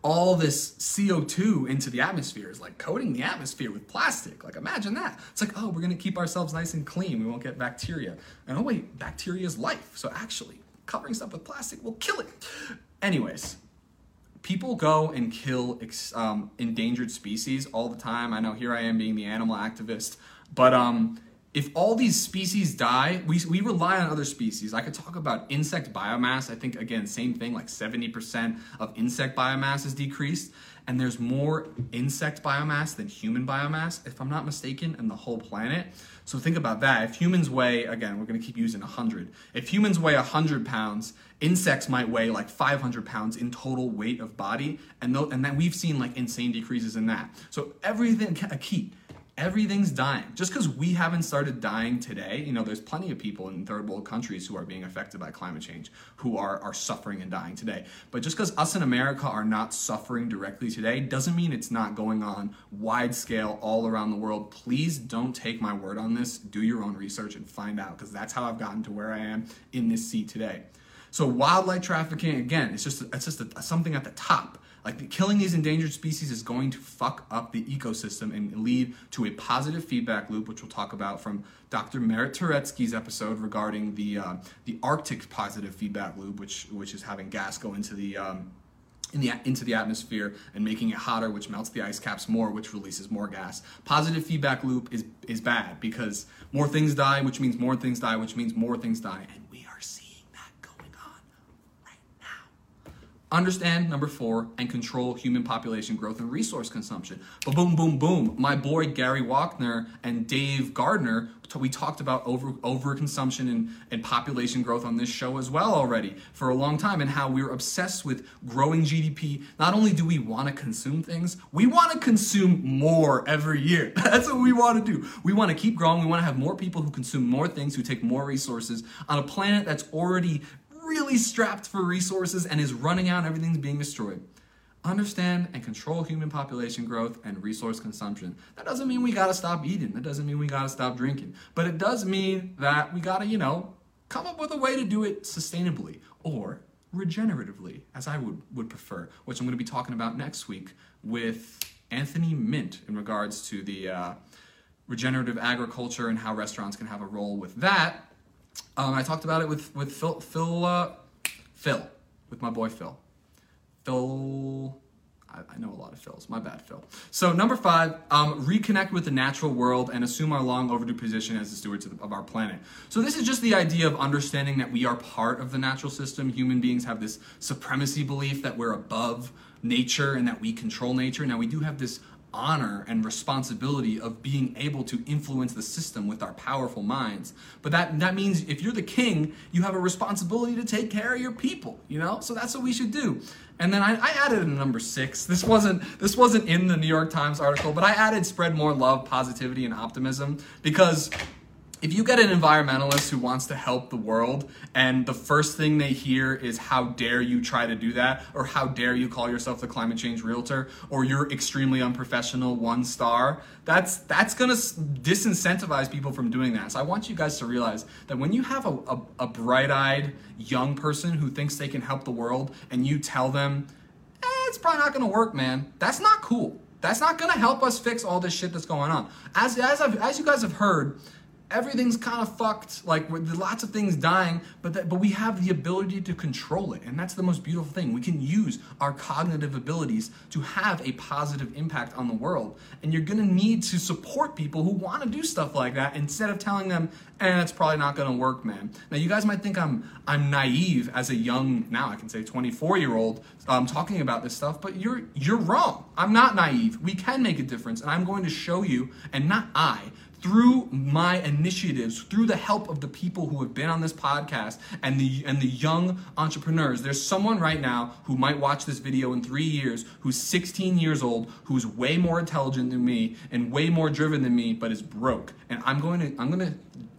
all this C O two into the atmosphere is like coating the atmosphere with plastic. Like imagine that. It's like, oh, we're gonna keep ourselves nice and clean. We won't get bacteria. And oh wait, bacteria is life. So actually covering stuff with plastic will kill it. Anyways, people go and kill um, endangered species all the time. I know here I am being the animal activist, but um, if all these species die, we we rely on other species. I could talk about insect biomass. I think, again, same thing, like seventy percent of insect biomass is decreased. And there's more insect biomass than human biomass, if I'm not mistaken, in the whole planet. So think about that. If humans weigh, again, we're going to keep using one hundred. If humans weigh one hundred pounds, insects might weigh like five hundred pounds in total weight of body. And, th- and then we've seen like insane decreases in that. So everything, a key. Everything's dying. Just because we haven't started dying today, you know, there's plenty of people in third world countries who are being affected by climate change, who are, are suffering and dying today. But just because us in America are not suffering directly today doesn't mean it's not going on wide scale all around the world. Please don't take my word on this. Do your own research and find out, because that's how I've gotten to where I am in this seat today. So wildlife trafficking, again, it's just, it's just a, something at the top. Like killing these endangered species is going to fuck up the ecosystem and lead to a positive feedback loop, which we'll talk about from Doctor Merit Turetsky's episode regarding the uh, the Arctic positive feedback loop, which which is having gas go into the um, in the into the atmosphere and making it hotter, which melts the ice caps more, which releases more gas. Positive feedback loop is is bad because more things die, which means more things die, which means more things die, and we are seeing. Understand number four and control human population growth and resource consumption. But boom, boom, boom. My boy Gary Wachner and Dave Gardner, we talked about over overconsumption and, and population growth on this show as well already for a long time, and how we were obsessed with growing G D P. Not only do we want to consume things, we want to consume more every year. That's what we want to do. We want to keep growing. We want to have more people who consume more things, who take more resources on a planet that's already really strapped for resources and is running out, and everything's being destroyed. Understand and control human population growth and resource consumption. That doesn't mean we gotta stop eating. That doesn't mean we gotta stop drinking. But it does mean that we gotta, you know, come up with a way to do it sustainably or regeneratively, as I would, would prefer, which I'm gonna be talking about next week with Anthony Mint in regards to the uh, regenerative agriculture and how restaurants can have a role with that. Um, I talked about it with, with Phil, Phil, uh, Phil, with my boy Phil. Phil, I, I know a lot of Phils. My bad, Phil. So number five, um, reconnect with the natural world and assume our long overdue position as the stewards of, the, of our planet. So this is just the idea of understanding that we are part of the natural system. Human beings have this supremacy belief that we're above nature and that we control nature. Now we do have this honor and responsibility of being able to influence the system with our powerful minds. But that, that means if you're the king, you have a responsibility to take care of your people, you know? So that's what we should do. And then I, I added a number six. This wasn't, this wasn't in the New York Times article, but I added spread more love, positivity, and optimism, because if you get an environmentalist who wants to help the world and the first thing they hear is how dare you try to do that, or how dare you call yourself the climate change realtor, or you're extremely unprofessional, one star, that's that's gonna disincentivize people from doing that. So I want you guys to realize that when you have a, a, a bright-eyed young person who thinks they can help the world and you tell them, eh, it's probably not gonna work, man, that's not cool. That's not gonna help us fix all this shit that's going on. As, as, I've, as you guys have heard, everything's kind of fucked, like there's lots of things dying, but that, but we have the ability to control it, and that's the most beautiful thing. We can use our cognitive abilities to have a positive impact on the world, and you're gonna need to support people who wanna do stuff like that instead of telling them, eh, it's probably not gonna work, man. Now you guys might think I'm I'm naive as a young, now I can say twenty-four year old, um, talking about this stuff, but you're you're wrong. I'm not naive. We can make a difference, and I'm going to show you, and not I, through my initiatives, through the help of the people who have been on this podcast and the and the young entrepreneurs. There's someone right now who might watch this video in three years, who's sixteen years old, who's way more intelligent than me and way more driven than me, but is broke. And I'm going to I'm going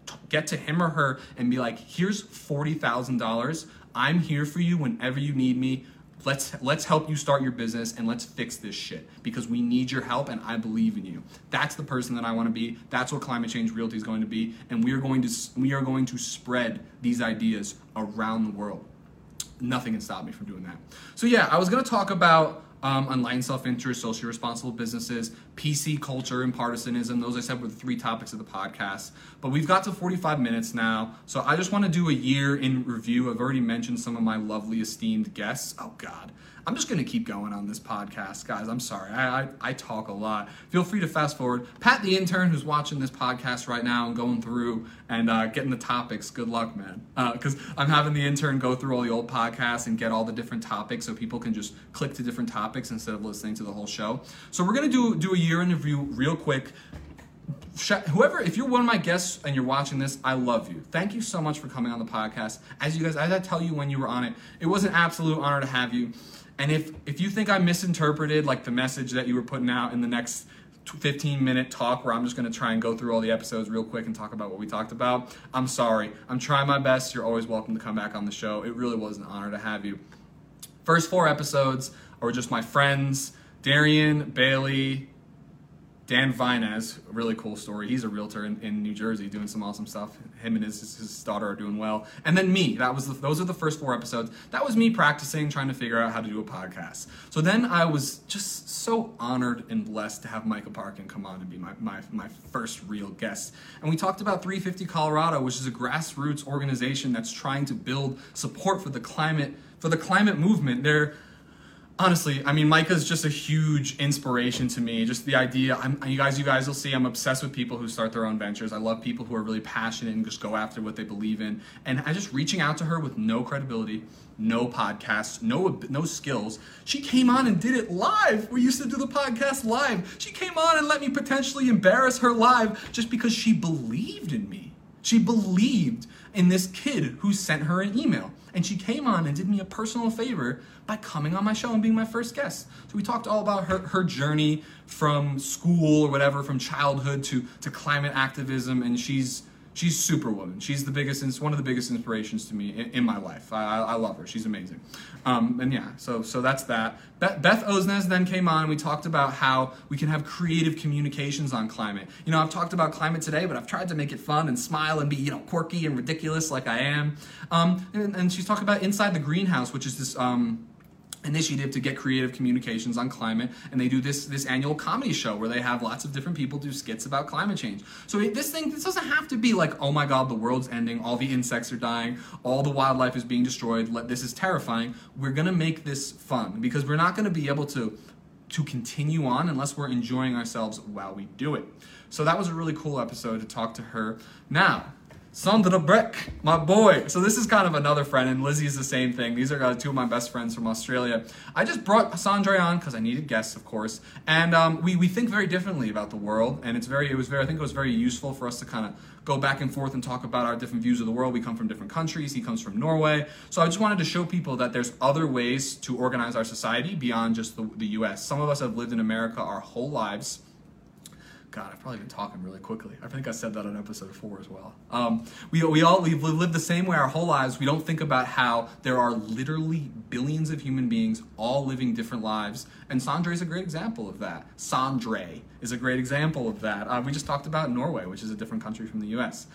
to get to him or her and be like, here's forty thousand dollars. I'm here for you whenever you need me. Let's let's help you start your business and let's fix this shit because we need your help and I believe in you. That's the person that I want to be. That's what Climate Change Realty is going to be, and we are going to we are going to spread these ideas around the world. Nothing can stop me from doing that. So yeah, I was going to talk about Um, online self-interest, socially responsible businesses, P C culture, and partisanism. Those I said were the three topics of the podcast. But we've got to forty-five minutes now, so I just want to do a year in review. I've already mentioned some of my lovely, esteemed guests. Oh, God. I'm just going to keep going on this podcast, guys. I'm sorry. I, I, I talk a lot. Feel free to fast forward. Pat, the intern who's watching this podcast right now and going through and uh, getting the topics, good luck, man. Because uh, I'm having the intern go through all the old podcasts and get all the different topics so people can just click to different topics instead of listening to the whole show. So we're going to do do a year in review real quick. Whoever, if you're one of my guests and you're watching this, I love you. Thank you so much for coming on the podcast. As you guys, as I tell you when you were on it, it was an absolute honor to have you. And if if you think I misinterpreted like the message that you were putting out in the next fifteen minute talk where I'm just going to try and go through all the episodes real quick and talk about what we talked about, I'm sorry. I'm trying my best. You're always welcome to come back on the show. It really was an honor to have you. First four episodes or just my friends, Darian, Bailey, Dan Vines, a really cool story. He's a realtor in, in New Jersey doing some awesome stuff. Him and his, his daughter are doing well. And then me, that was the, those are the first four episodes. That was me practicing, trying to figure out how to do a podcast. So then I was just so honored and blessed to have Micah Parkin come on and be my, my, my first real guest. And we talked about three fifty Colorado, which is a grassroots organization that's trying to build support for the climate, for the climate movement. They're Honestly, I mean, Micah's just a huge inspiration to me. Just the idea, I'm, you guys, you guys will see, I'm obsessed with people who start their own ventures. I love people who are really passionate and just go after what they believe in. And I just reaching out to her with no credibility, no podcasts, no no skills. She came on and did it live. We used to do the podcast live. She came on and let me potentially embarrass her live just because she believed in me. She believed in this kid who sent her an email. And she came on and did me a personal favor by coming on my show and being my first guest. So we talked all about her, her journey from school or whatever, from childhood to, to climate activism. And she's she's superwoman. She's the biggest, one of the biggest inspirations to me in, in my life. I, I love her. She's amazing. Um, and yeah, so so that's that. Beth, Beth Osnes then came on and we talked about how we can have creative communications on climate. You know, I've talked about climate today, but I've tried to make it fun and smile and be, you know, quirky and ridiculous like I am. Um, and, and she's talking about Inside the Greenhouse, which is this um, initiative to get creative communications on climate, and they do this this annual comedy show where they have lots of different people do skits about climate change. So it, this thing this doesn't have to be like, oh my god, the world's ending, all the insects are dying, all the wildlife is being destroyed, let, this is terrifying. We're gonna make this fun, because we're not gonna be able to to continue on unless we're enjoying ourselves while we do it. So that was a really cool episode to talk to her. Now, Sandra Breck, my boy. So this is kind of another friend, and Lizzie's the same thing. These are two of my best friends from Australia. I just brought Sandra on because I needed guests, of course. And um, we, we think very differently about the world, and it's very, it was very, I think it was very useful for us to kind of go back and forth and talk about our different views of the world. We come from different countries. He comes from Norway. So I just wanted to show people that there's other ways to organize our society beyond just the, the U S. Some of us have lived in America our whole lives. God, I've probably been talking really quickly. I think I said that on episode four as well. Um, we, we all, we've lived the same way our whole lives. We don't think about how there are literally billions of human beings all living different lives. And Sandre is a great example of that. Sandre is a great example of that. Uh, we just talked about Norway, which is a different country from the U S.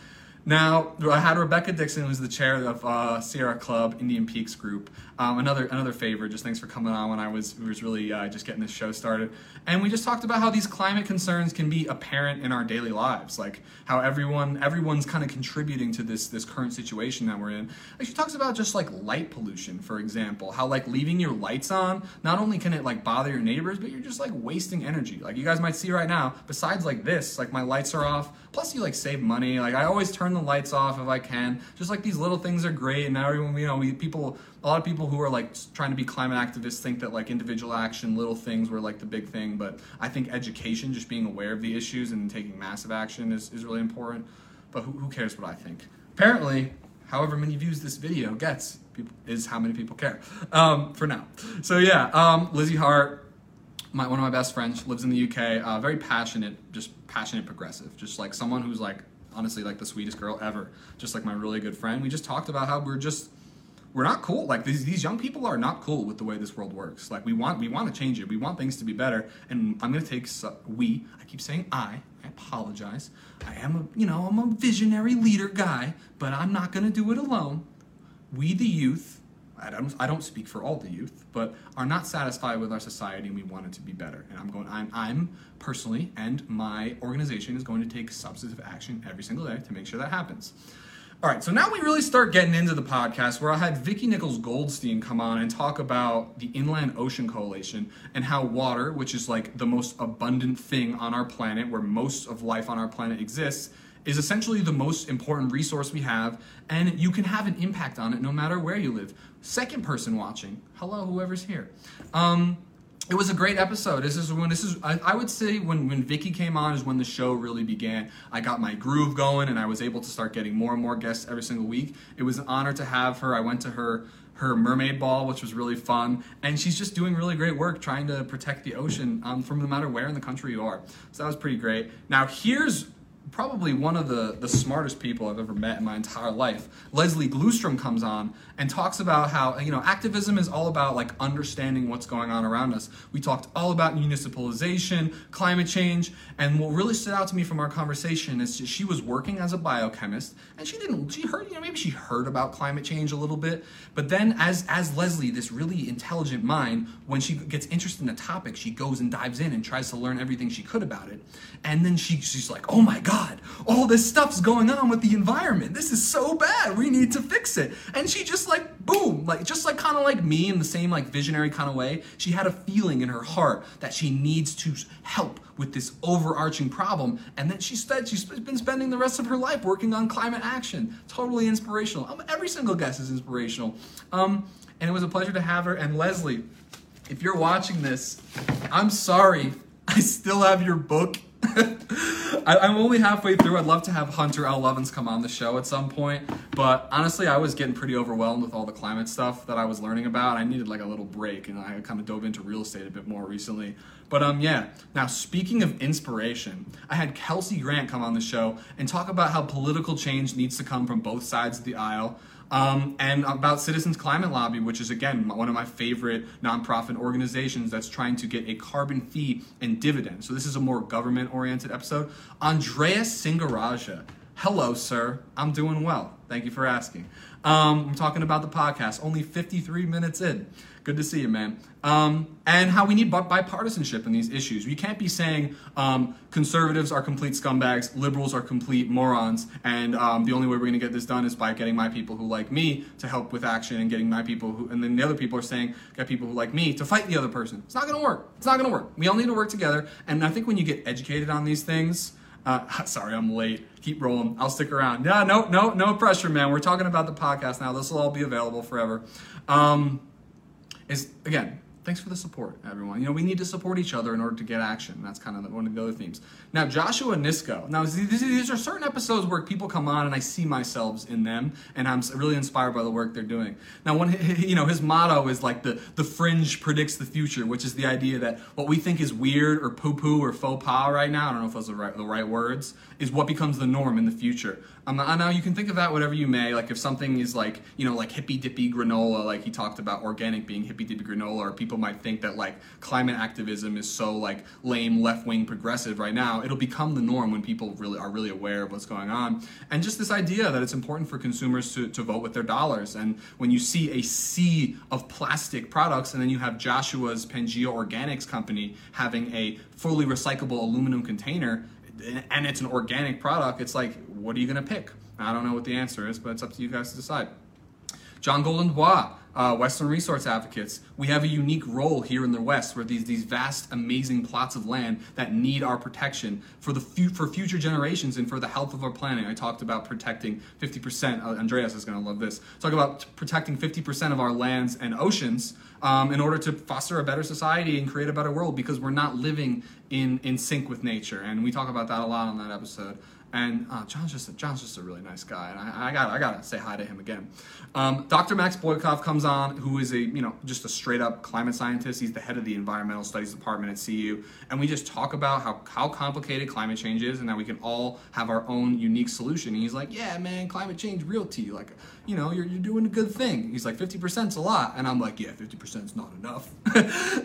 Now, I had Rebecca Dixon, who's the chair of uh, Sierra Club Indian Peaks Group. Um, another another favorite. Just thanks for coming on when I was was really uh, just getting this show started. And we just talked about how these climate concerns can be apparent in our daily lives, like how everyone everyone's kind of contributing to this this current situation that we're in. Like she talks about just like light pollution, for example, how like leaving your lights on, not only can it like bother your neighbors, but you're just like wasting energy. Like you guys might see right now, besides like this, like my lights are off. Plus you like save money. Like I always turn the lights off if I can. Just like these little things are great, and now everyone, you know, we people, a lot of people who are like trying to be climate activists think that like individual action, little things were like the big thing, but I think education, just being aware of the issues and taking massive action is, is really important. But who, who cares what I think? Apparently, however many views this video gets people, is how many people care, um, for now. So yeah, um, Lizzie Hart, my, one of my best friends, lives in the U K, uh, very passionate, just passionate progressive, just like someone who's like, honestly, like the sweetest girl ever, just like my really good friend. We just talked about how we're just, we're not cool. Like these, these young people are not cool with the way this world works. Like we want, we want to change it. We want things to be better. And I'm going to take, uh, we, I keep saying I, I apologize. I am a, you know, I'm a visionary leader guy, but I'm not going to do it alone. We, the youth, I don't, I don't speak for all the youth, but are not satisfied with our society, and we want it to be better. And I'm going, I'm, I'm personally, and my organization is going to take substantive action every single day to make sure that happens. All right, so now we really start getting into the podcast, where I had Vicki Nichols Goldstein come on and talk about the Inland Ocean Coalition and how water, which is like the most abundant thing on our planet, where most of life on our planet exists, is essentially the most important resource we have, and you can have an impact on it no matter where you live. Second person watching, hello, whoever's here. Um, it was a great episode. This is when this is I, I would say when when Vicki came on is when the show really began. I got my groove going, and I was able to start getting more and more guests every single week. It was an honor to have her. I went to her her mermaid ball, which was really fun, and she's just doing really great work trying to protect the ocean um, from no matter where in the country you are. So that was pretty great. Now here's probably one of the, the smartest people I've ever met in my entire life. Leslie Glustrom comes on and talks about how, you know, activism is all about like understanding what's going on around us. We talked all about municipalization, climate change, and what really stood out to me from our conversation is she was working as a biochemist, and she didn't, she heard, you know, maybe she heard about climate change a little bit, but then as, as Leslie, this really intelligent mind, when she gets interested in a topic, she goes and dives in and tries to learn everything she could about it. And then she, she's like, oh my God, God, all this stuff's going on with the environment. This is so bad. We need to fix it. And she just like, boom, like just like kind of like me in the same like visionary kind of way. She had a feeling in her heart that she needs to help with this overarching problem. And then she said she's been spending the rest of her life working on climate action. Totally inspirational. Um, every single guest is inspirational. Um, and it was a pleasure to have her. And Leslie, if you're watching this, I'm sorry. I still have your book. I, I'm only halfway through. I'd love to have Hunter L. Lovins come on the show at some point, but honestly, I was getting pretty overwhelmed with all the climate stuff that I was learning about. I needed like a little break, and I kind of dove into real estate a bit more recently. But um, yeah, now speaking of inspiration, I had Kelsey Grant come on the show and talk about how political change needs to come from both sides of the aisle. Um, and about Citizens Climate Lobby, which is, again, one of my favorite nonprofit organizations that's trying to get a carbon fee and dividend. So this is a more government-oriented episode. Andreas Singaraja. Hello, sir. I'm doing well. Thank you for asking. Um, I'm talking about the podcast. Only fifty-three minutes in. Good to see you, man. Um, and how we need bipartisanship in these issues. We can't be saying um, conservatives are complete scumbags, liberals are complete morons, and um, the only way we're going to get this done is by getting my people who like me to help with action and getting my people who, and then the other people are saying, get people who like me to fight the other person. It's not going to work. It's not going to work. We all need to work together. And I think when you get educated on these things, Uh, sorry, I'm late. Keep rolling. I'll stick around. Yeah, no, no, no pressure, man. We're talking about the podcast now. This will all be available forever. Um, is again, thanks for the support, everyone. You know, we need to support each other in order to get action. That's kind of one of the other themes. Now, Joshua Nisco. Now, these are certain episodes where people come on and I see myself in them, and I'm really inspired by the work they're doing. Now, one, you know, his motto is like the, the fringe predicts the future, which is the idea that what we think is weird or poo-poo or faux pas right now, I don't know if those are right, the right words, is what becomes the norm in the future. Um, I know you can think of that whatever you may, like if something is like, you know, like hippy-dippy granola, like he talked about organic being hippy-dippy granola, or people might think that like climate activism is so like lame left-wing progressive right now, it'll become the norm when people really are really aware of what's going on. And just this idea that it's important for consumers to, to vote with their dollars. And when you see a sea of plastic products, and then you have Joshua's Pangea Organics company having a fully recyclable aluminum container, and it's an organic product, it's like, what are you going to pick? I don't know what the answer is, but it's up to you guys to decide. John Golden Bois, uh, Western Resource Advocates. We have a unique role here in the West, where these these vast, amazing plots of land that need our protection for the fu- for future generations and for the health of our planet. I talked about protecting fifty percent. Uh, Andreas is going to love this. Talk about protecting fifty percent of our lands and oceans um, in order to foster a better society and create a better world, because we're not living in in sync with nature, and we talk about that a lot on that episode. And uh, John's just a, John's just a really nice guy, and I, I got I gotta say hi to him again. Um, Doctor Max Boykoff comes on, who is a you know just a straight up climate scientist. He's the head of the Environmental Studies Department at C U, and we just talk about how how complicated climate change is, and that we can all have our own unique solution. And he's like, yeah, man, Climate Change Realty, like you know you're you're doing a good thing. He's like, fifty percent's a lot, and I'm like, yeah, fifty percent's not enough,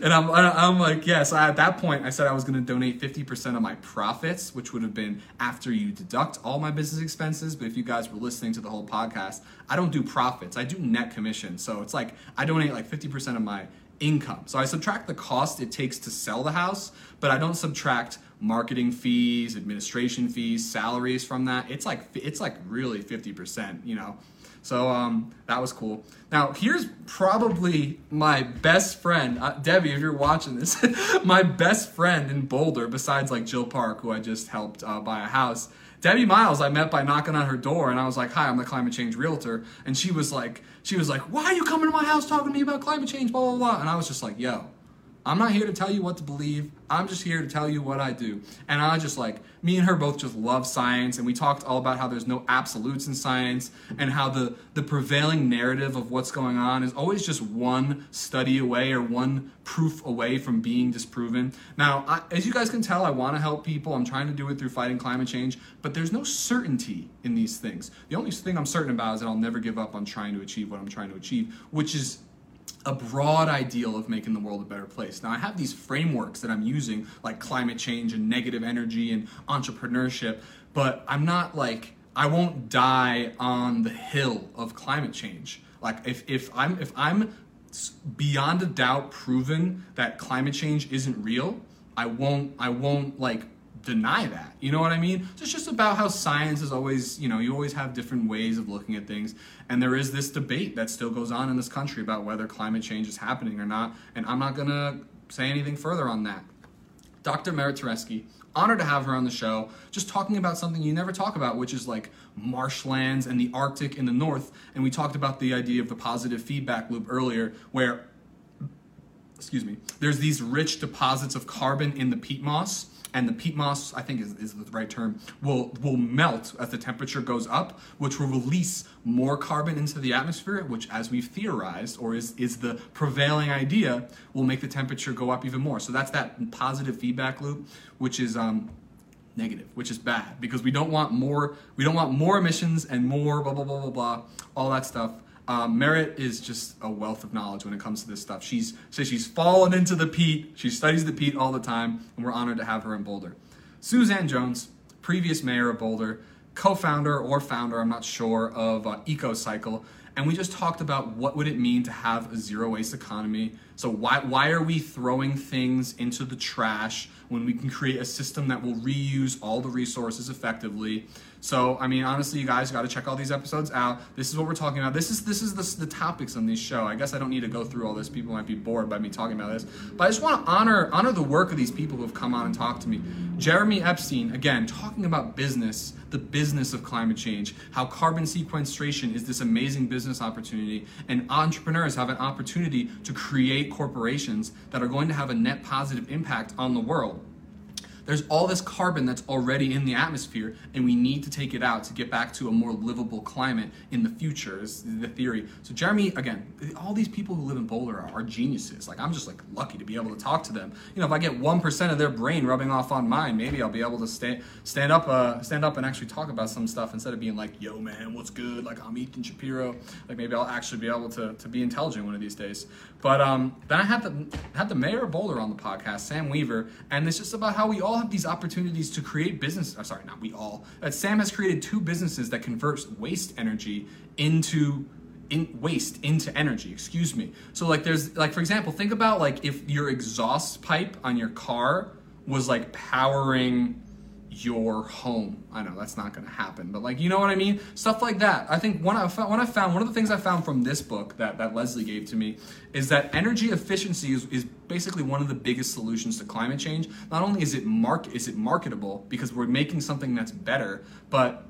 and I'm I'm like, yes. Yeah. So at that point, I said I was gonna donate fifty percent of my profits, which would have been after you deduct all my business expenses. But if you guys were listening to the whole podcast, I don't do profits. I do net commission. So it's like I donate like fifty percent of my income. So I subtract the cost it takes to sell the house, but I don't subtract marketing fees, administration fees, salaries from that. It's like it's like really fifty percent, you know. So um, that was cool. Now, here's probably my best friend, uh, Debbie, if you're watching this, my best friend in Boulder, besides like Jill Park, who I just helped uh, buy a house. Debbie Miles, I met by knocking on her door, and I was like, hi, I'm the climate change realtor. And she was like, she was like, why are you coming to my house talking to me about climate change, blah, blah, blah. And I was just like, yo, I'm not here to tell you what to believe. I'm just here to tell you what I do. And I just like, me and her both just love science. And we talked all about how there's no absolutes in science, and how the, the prevailing narrative of what's going on is always just one study away or one proof away from being disproven. Now, I, as you guys can tell, I want to help people. I'm trying to do it through fighting climate change, but there's no certainty in these things. The only thing I'm certain about is that I'll never give up on trying to achieve what I'm trying to achieve, which is a broad ideal of making the world a better place. Now, I have these frameworks that I'm using, like climate change and negative energy and entrepreneurship, but I'm not like, I won't die on the hill of climate change. Like if, if I'm if I'm beyond a doubt proven that climate change isn't real, I won't I won't like deny that. You know what I mean? So it's just about how science is always, you know, you always have different ways of looking at things. And there is this debate that still goes on in this country about whether climate change is happening or not. And I'm not going to say anything further on that. Doctor Merit Tereski, honored to have her on the show, just talking about something you never talk about, which is like marshlands and the Arctic in the north. And we talked about the idea of the positive feedback loop earlier, where, excuse me, there's these rich deposits of carbon in the peat moss. And the peat moss, I think is, is the right term, will will melt as the temperature goes up, which will release more carbon into the atmosphere, which, as we've theorized, or is, is the prevailing idea, will make the temperature go up even more. So that's that positive feedback loop, which is um, negative, which is bad, because we don't want more, we don't want more emissions and more blah, blah, blah, blah, blah, all that stuff. Um, Merritt is just a wealth of knowledge when it comes to this stuff. She's so she's fallen into the peat. She studies the peat all the time, and we're honored to have her in Boulder. Suzanne Jones, previous mayor of Boulder, co-founder or founder, I'm not sure, of uh, EcoCycle, and we just talked about what would it mean to have a zero waste economy. So why why are we throwing things into the trash when we can create a system that will reuse all the resources effectively? So, I mean, honestly, you guys got to check all these episodes out. This is what we're talking about. This is this is the, the topics on this show. I guess I don't need to go through all this. People might be bored by me talking about this. But I just want to honor honor the work of these people who have come on and talked to me. Jeremy Epstein, again, talking about business, the business of climate change, how carbon sequestration is this amazing business opportunity, and entrepreneurs have an opportunity to create corporations that are going to have a net positive impact on the world. There's all this carbon that's already in the atmosphere, and we need to take it out to get back to a more livable climate in the future, is the theory. So Jeremy, again, all these people who live in Boulder are, are geniuses. Like, I'm just like lucky to be able to talk to them. You know, if I get one percent of their brain rubbing off on mine, maybe I'll be able to stand stand up uh, stand up and actually talk about some stuff instead of being like, yo man, what's good? Like, I'm Ethan Shapiro. Like, maybe I'll actually be able to, to be intelligent one of these days. But um, then I had the, had the mayor of Boulder on the podcast, Sam Weaver, and it's just about how we all have these opportunities to create business. I'm sorry, not we all. That Sam has created two businesses that converts waste energy into in waste into energy. Excuse me. So like there's like for example, think about like if your exhaust pipe on your car was like powering your home. I know that's not going to happen, but like, you know what I mean? Stuff like that. I think one I found, one I found, one of the things I found from this book that, that Leslie gave to me is that energy efficiency is, is basically one of the biggest solutions to climate change. Not only is it mark, is it marketable because we're making something that's better, but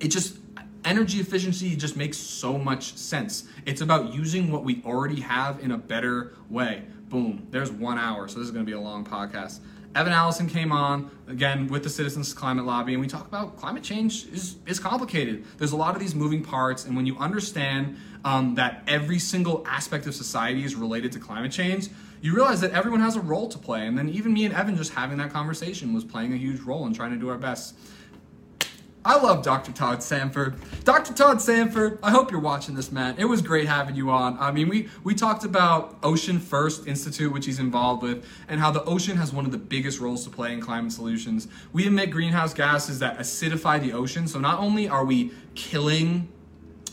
it just, energy efficiency just makes so much sense. It's about using what we already have in a better way. Boom. There's one hour. So this is going to be a long podcast. Evan Allison came on, again, with the Citizens Climate Lobby, and we talk about climate change is, is complicated. There's a lot of these moving parts, and when you understand um, that every single aspect of society is related to climate change, you realize that everyone has a role to play. And then even me and Evan just having that conversation was playing a huge role in trying to do our best. I love Doctor Todd Sanford. Doctor Todd Sanford, I hope you're watching this, man. It was great having you on. I mean, we, we talked about Ocean First Institute, which he's involved with, and how the ocean has one of the biggest roles to play in climate solutions. We emit greenhouse gases that acidify the ocean. So not only are we killing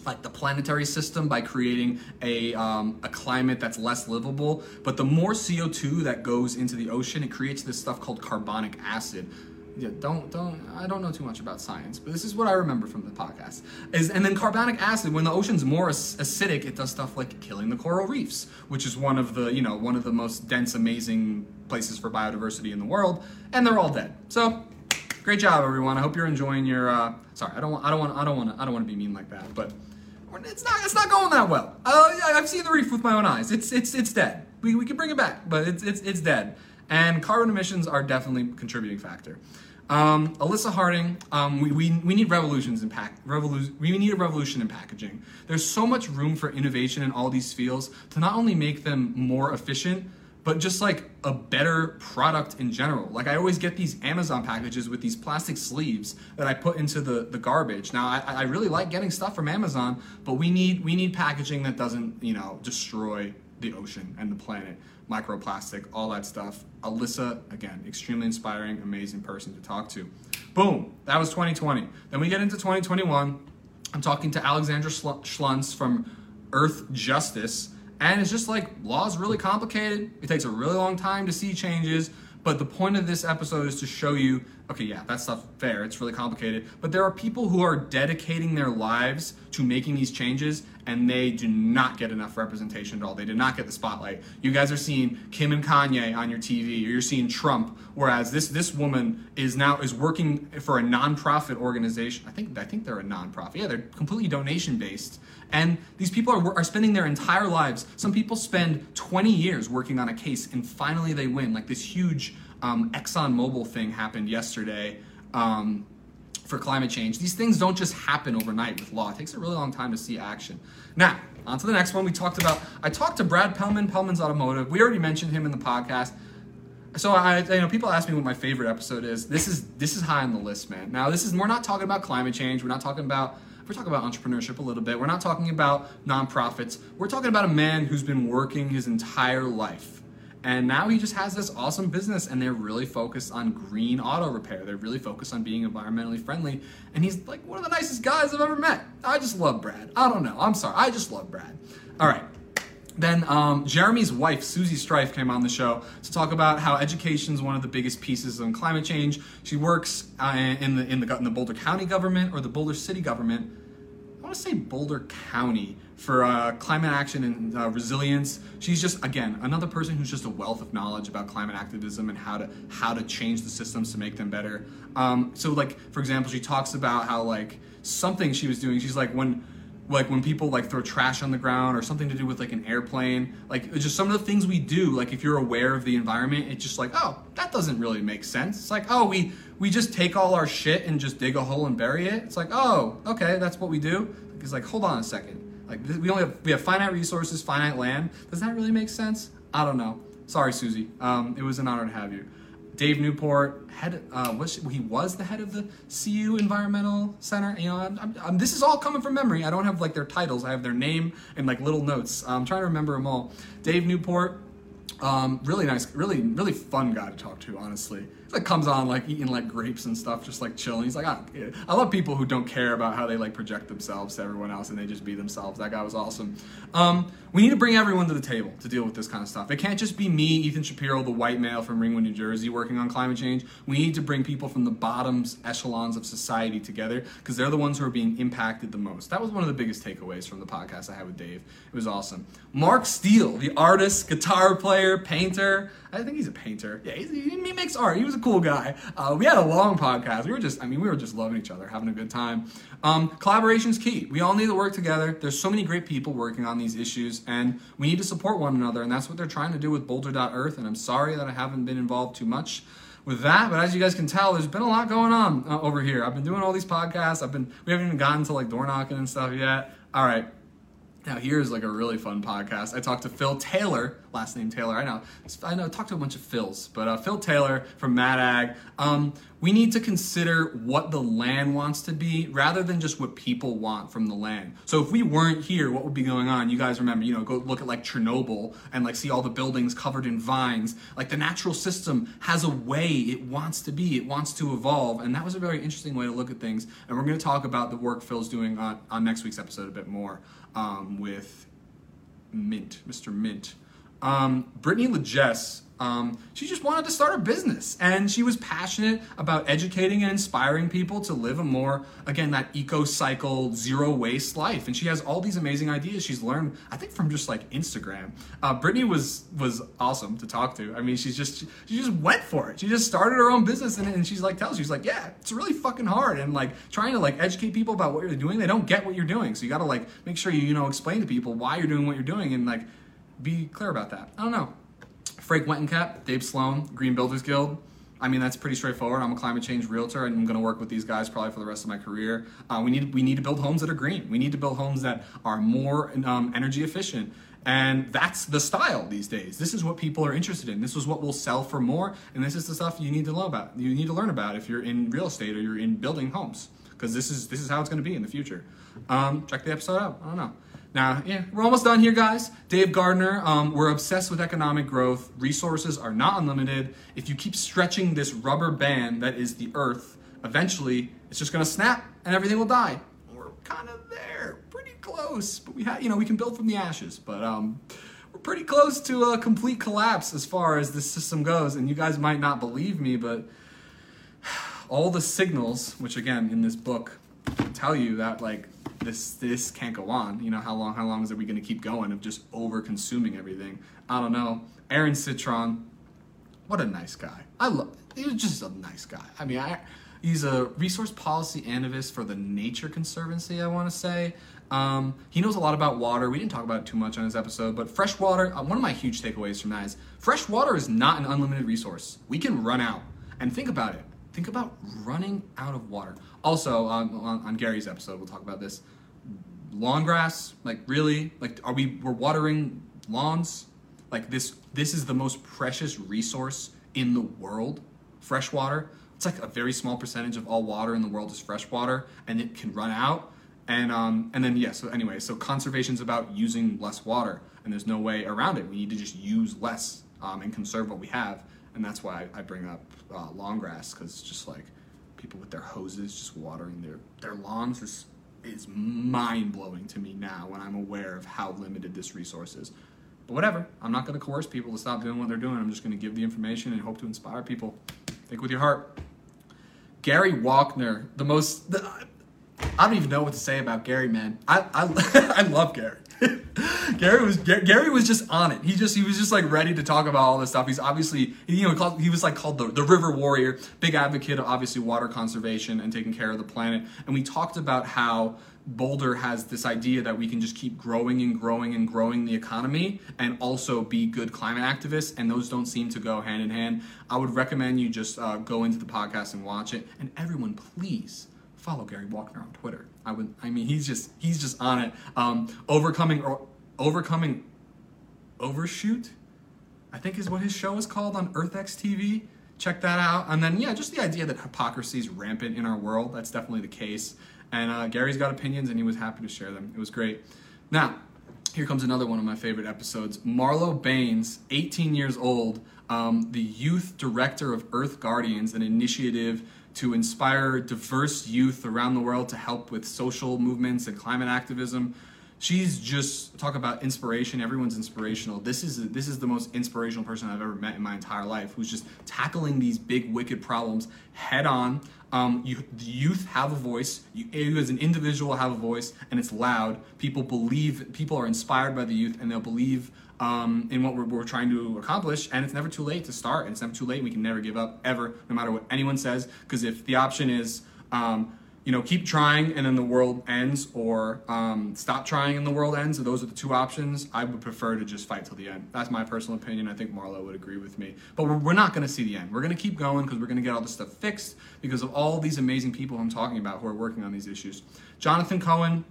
like the planetary system by creating a um, a climate that's less livable, but the more C O two that goes into the ocean, it creates this stuff called carbonic acid. Yeah, don't, don't, I don't know too much about science, but this is what I remember from the podcast. Is, and then carbonic acid, when the ocean's more acidic, it does stuff like killing the coral reefs, which is one of the, you know, one of the most dense, amazing places for biodiversity in the world, and they're all dead. So, great job, everyone. I hope you're enjoying your, uh, sorry, I don't want, I don't want, I don't want to, I don't want to be mean like that, but it's not, it's not going that well. Uh, I've seen the reef with my own eyes. It's, it's, it's dead. We, we can bring it back, but it's, it's, it's dead. And carbon emissions are definitely a contributing factor. Um, Alyssa Harding, um, we, we, we need revolutions in pack, revolu- we need a revolution in packaging. There's so much room for innovation in all these fields to not only make them more efficient, but just like a better product in general. Like I always get these Amazon packages with these plastic sleeves that I put into the, the garbage. Now I, I really like getting stuff from Amazon, but we need, we need packaging that doesn't, you know, destroy the ocean and the planet. Microplastic, all that stuff. Alyssa, again, extremely inspiring, amazing person to talk to. Boom, that was twenty twenty. Then we get into twenty twenty-one. I'm talking to Alexandra Schlunz from Earth Justice, and it's just like, law's really complicated. It takes a really long time to see changes, but the point of this episode is to show you, okay, yeah, that stuff, fair, it's really complicated, but there are people who are dedicating their lives to making these changes, and they do not get enough representation at all. They did not get the spotlight. You guys are seeing Kim and Kanye on your T V, or you're seeing Trump, whereas this this woman is now is working for a nonprofit organization. I think I think they're a nonprofit. Yeah, they're completely donation based, and these people are are spending their entire lives. Some people spend twenty years working on a case, and finally they win. Like this huge um, ExxonMobil thing happened yesterday. Um, for climate change. These things don't just happen overnight with law. It takes a really long time to see action. Now, on to the next one. We talked about, I talked to Brad Pellman, Pellman's Automotive. We already mentioned him in the podcast. So I, you know, people ask me what my favorite episode is. This is, this is high on the list, man. Now this is, we're not talking about climate change. We're not talking about, we're talking about entrepreneurship a little bit. We're not talking about nonprofits. We're talking about a man who's been working his entire life And now he just has this awesome business, and they're really focused on green auto repair. They're really focused on being environmentally friendly. And he's like one of the nicest guys I've ever met. I just love Brad. I don't know. I'm sorry. I just love Brad. All right. Then um, Jeremy's wife, Susie Strife, came on the show to talk about how education is one of the biggest pieces on climate change. She works uh, in, the, in, the, in the Boulder County government or the Boulder City government. I want to say Boulder County for uh, climate action and uh, resilience. She's just, again, another person who's just a wealth of knowledge about climate activism and how to how to change the systems to make them better. Um, so, like, for example, she talks about how, like, something she was doing, she's like, when... like when people like throw trash on the ground or something to do with like an airplane, like just some of the things we do, like if you're aware of the environment, it's just like, oh, that doesn't really make sense. It's like, oh, we, we just take all our shit and just dig a hole and bury it. It's like, oh, okay, that's what we do. It's like, hold on a second. Like we only have, we have finite resources, finite land. Does that really make sense? I don't know. Sorry, Susie. Um, it was an honor to have you. Dave Newport, head, uh, was, he was the head of the C U Environmental Center. You know, I'm, I'm, I'm, this is all coming from memory. I don't have like their titles. I have their name and like little notes. I'm trying to remember them all. Dave Newport, um, really nice, really, really fun guy to talk to, honestly. Like comes on like eating like grapes and stuff, just like chilling. He's like, I, I love people who don't care about how they like project themselves to everyone else and they just be themselves. That guy was awesome. Um, we need to bring everyone to the table to deal with this kind of stuff. It can't just be me, Ethan Shapiro, the white male from Ringwood, New Jersey, working on climate change. We need to bring people from the bottoms echelons of society together because they're the ones who are being impacted the most. That was one of the biggest takeaways from the podcast I had with Dave. It was awesome. Mark Steele, the artist, guitar player, painter. I think he's a painter. Yeah, he's, he makes art. He was a cool guy. Uh, we had a long podcast. We were just, I mean, we were just loving each other, having a good time. Um, collaboration's key. We all need to work together. There's so many great people working on these issues, and we need to support one another, and that's what they're trying to do with Boulder dot earth, and I'm sorry that I haven't been involved too much with that, but as you guys can tell, there's been a lot going on uh, over here. I've been doing all these podcasts. I've been, we haven't even gotten to, like, door knocking and stuff yet. All right. Now here's like a really fun podcast. I talked to Phil Taylor, last name Taylor. I know, I know. I talked to a bunch of Phils, but uh, Phil Taylor from MADA. Um, we need to consider what the land wants to be, rather than just what people want from the land. So if we weren't here, what would be going on? You guys remember, you know, go look at like Chernobyl and like see all the buildings covered in vines. Like the natural system has a way it wants to be, it wants to evolve, and that was a very interesting way to look at things. And we're going to talk about the work Phil's doing on, on next week's episode a bit more. Um, with Mint, Mister Mint. Um, Brittany LeJess, um, she just wanted to start a business, and she was passionate about educating and inspiring people to live a more, again, that eco-cycle, zero-waste life. And she has all these amazing ideas she's learned, I think, from just, like, Instagram. Uh, Brittany was was awesome to talk to. I mean, she's just, she just went for it. She just started her own business, and, and she's, like, tells you, she's like, yeah, it's really fucking hard. And, like, trying to, like, educate people about what you're doing, they don't get what you're doing. So you got to, like, make sure you, you know, explain to people why you're doing what you're doing and, like, be clear about that. I don't know. Frank Wentencap, Dave Sloan, Green Builders Guild. I mean, that's pretty straightforward. I'm a climate change realtor, and I'm going to work with these guys probably for the rest of my career. Uh, we need we need to build homes that are green. We need to build homes that are more um, energy efficient. And that's the style these days. This is what people are interested in. This is what will sell for more. And this is the stuff you need to know about. You need to learn about if you're in real estate or you're in building homes, because this is this is how it's going to be in the future. Um, check the episode out. I don't know. Now, yeah, we're almost done here, guys. Dave Gardner, um, we're obsessed with economic growth. Resources are not unlimited. If you keep stretching this rubber band that is the earth, eventually it's just going to snap and everything will die. We're kind of there, pretty close. But we have, you know, we can build from the ashes. But um, we're pretty close to a complete collapse as far as this system goes. And you guys might not believe me, but all the signals, which again, in this book, tell you that, like, This this can't go on. You know, how long how long is it we going to keep going of just over consuming everything? I don't know. Aaron Citron, what a nice guy. I love. He was just a nice guy. I mean, I he's a resource policy analyst for the Nature Conservancy, I want to say. Um, he knows a lot about water. We didn't talk about it too much on his episode, but fresh water. Uh, one of my huge takeaways from that is fresh water is not an unlimited resource. We can run out. And think about it. Think about running out of water. Also, um, on, on Gary's episode, we'll talk about this. Lawn grass, like really, like are we, we're watering lawns? Like this, this is the most precious resource in the world, fresh water. It's like a very small percentage of all water in the world is fresh water, and it can run out. And um, and then, yeah, so anyway, so conservation's about using less water, and there's no way around it. We need to just use less. um, and conserve what we have. And that's why I bring up uh, lawn grass, because just like people with their hoses just watering their, their lawns is, is mind-blowing to me now when I'm aware of how limited this resource is. But whatever, I'm not going to coerce people to stop doing what they're doing. I'm just going to give the information and hope to inspire people. Think with your heart. Gary Walkner, the most... The, I don't even know what to say about Gary, man. I I, I love Gary. Gary was Gary was just on it. He just he was just like ready to talk about all this stuff. He's obviously, you know, he was like called the, the river warrior, big advocate of obviously water conservation and taking care of the planet. And we talked about how Boulder has this idea that we can just keep growing and growing and growing the economy and also be good climate activists, and those don't seem to go hand in hand. I would recommend you just uh, go into the podcast and watch it. And everyone, please follow Gary Walkner on Twitter. I would. I mean, he's just he's just on it. Um, overcoming or overcoming overshoot, I think is what his show is called on EarthX T V. Check that out. And then yeah, just the idea that hypocrisy is rampant in our world. That's definitely the case. And uh, Gary's got opinions, and he was happy to share them. It was great. Now, here comes another one of my favorite episodes. Marlo Baines, eighteen years old, um, the youth director of Earth Guardians, an initiative to inspire diverse youth around the world to help with social movements and climate activism. She's just, talk about inspiration, everyone's inspirational. This is this is the most inspirational person I've ever met in my entire life, who's just tackling these big, wicked problems head on. Um, you, the youth have a voice, you, you as an individual have a voice, and it's loud. People believe, people are inspired by the youth, and they'll believe um, in what we're, we're trying to accomplish, and it's never too late to start, and it's never too late, and we can never give up, ever, no matter what anyone says, because if the option is, um, you know, keep trying and then the world ends, or um, stop trying and the world ends, so those are the two options, I would prefer to just fight till the end. That's my personal opinion. I think Marlo would agree with me. But we're, we're not going to see the end. We're going to keep going because we're going to get all this stuff fixed because of all these amazing people I'm talking about who are working on these issues. Jonathan Cohen,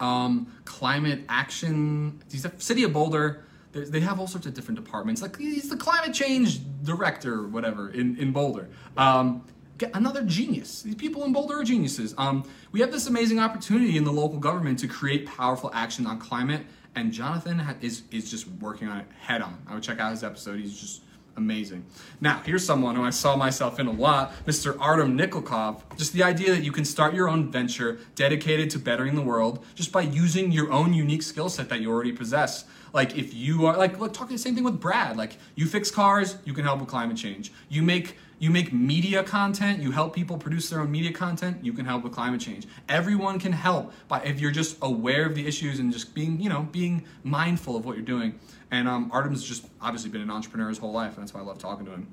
um, Climate Action, he's the City of Boulder. They have all sorts of different departments. Like he's the Climate Change Director or whatever in, in Boulder. Um, Another genius. These people in Boulder are geniuses. Um, we have this amazing opportunity in the local government to create powerful action on climate, and Jonathan ha- is is just working on it head on. I would check out his episode. He's just amazing. Now, here's someone who I saw myself in a lot, Mister Artem Nikolkov. Just the idea that you can start your own venture dedicated to bettering the world just by using your own unique skill set that you already possess. Like if you are like, look, talking the same thing with Brad, like you fix cars, you can help with climate change. You make You make media content, you help people produce their own media content, you can help with climate change. Everyone can help by if you're just aware of the issues and just being, you know, being mindful of what you're doing. And um, Artem's just obviously been an entrepreneur his whole life, and that's why I love talking to him.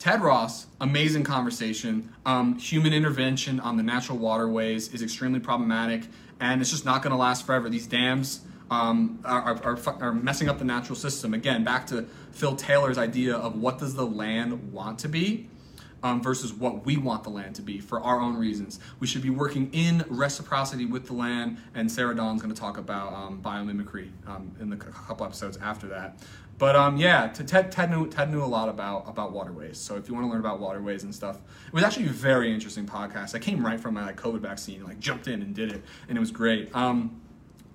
Ted Ross, amazing conversation. Um, human intervention on the natural waterways is extremely problematic, and it's just not gonna last forever. These dams Um, are, are, are messing up the natural system. Again, back to Phil Taylor's idea of what does the land want to be um, versus what we want the land to be for our own reasons. We should be working in reciprocity with the land, and Sarah Dawn's going to talk about um, biomimicry um, in the c- couple episodes after that. But um, yeah, Ted, Ted, knew, Ted knew a lot about, about waterways. So if you want to learn about waterways and stuff, it was actually a very interesting podcast. I came right from my like, COVID vaccine, like jumped in and did it, and it was great. Um,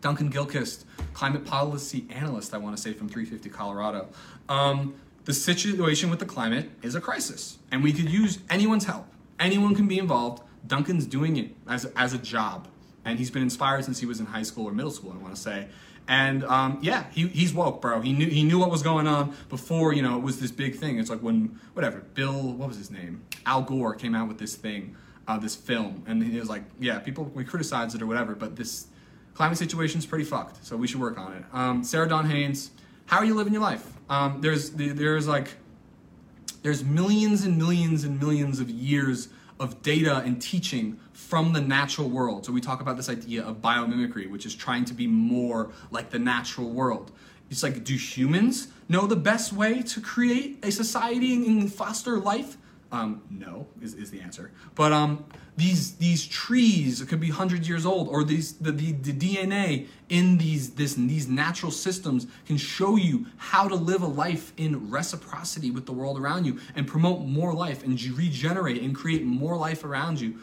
Duncan Gilchrist, climate policy analyst, I want to say, from three fifty Colorado. Um, the situation with the climate is a crisis, and we could use anyone's help. Anyone can be involved. Duncan's doing it as a, as a job, and he's been inspired since he was in high school or middle school, I want to say. And um, yeah, he, he's woke, bro. He knew he knew what was going on before, you know, it was this big thing. It's like when, whatever, Bill, what was his name? Al Gore came out with this thing, uh, this film, and he was like, yeah, people, we criticize it or whatever, but this climate situation's pretty fucked, so we should work on it. Um, Sarah Dawn Haynes, how are you living your life? Um, there's there's like there's millions and millions and millions of years of data and teaching from the natural world. So we talk about this idea of biomimicry, which is trying to be more like the natural world. It's like, do humans know the best way to create a society and foster life? Um, no, is, is the answer. But um, these these trees could be hundreds years old, or these the, the, the D N A in these this these natural systems can show you how to live a life in reciprocity with the world around you and promote more life and regenerate and create more life around you.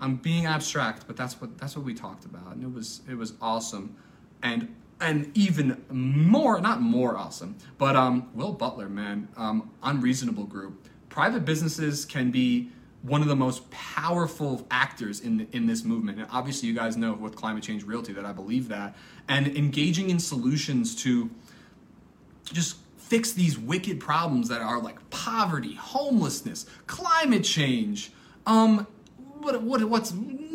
I'm being abstract, but that's what that's what we talked about, and it was it was awesome. And And even more, not more awesome, but um, Will Butler, man, um, Unreasonable Group. Private businesses can be one of the most powerful actors in the, in this movement. And obviously you guys know with Climate Change Realty that I believe that. And engaging in solutions to just fix these wicked problems that are like poverty, homelessness, climate change, um, what what what's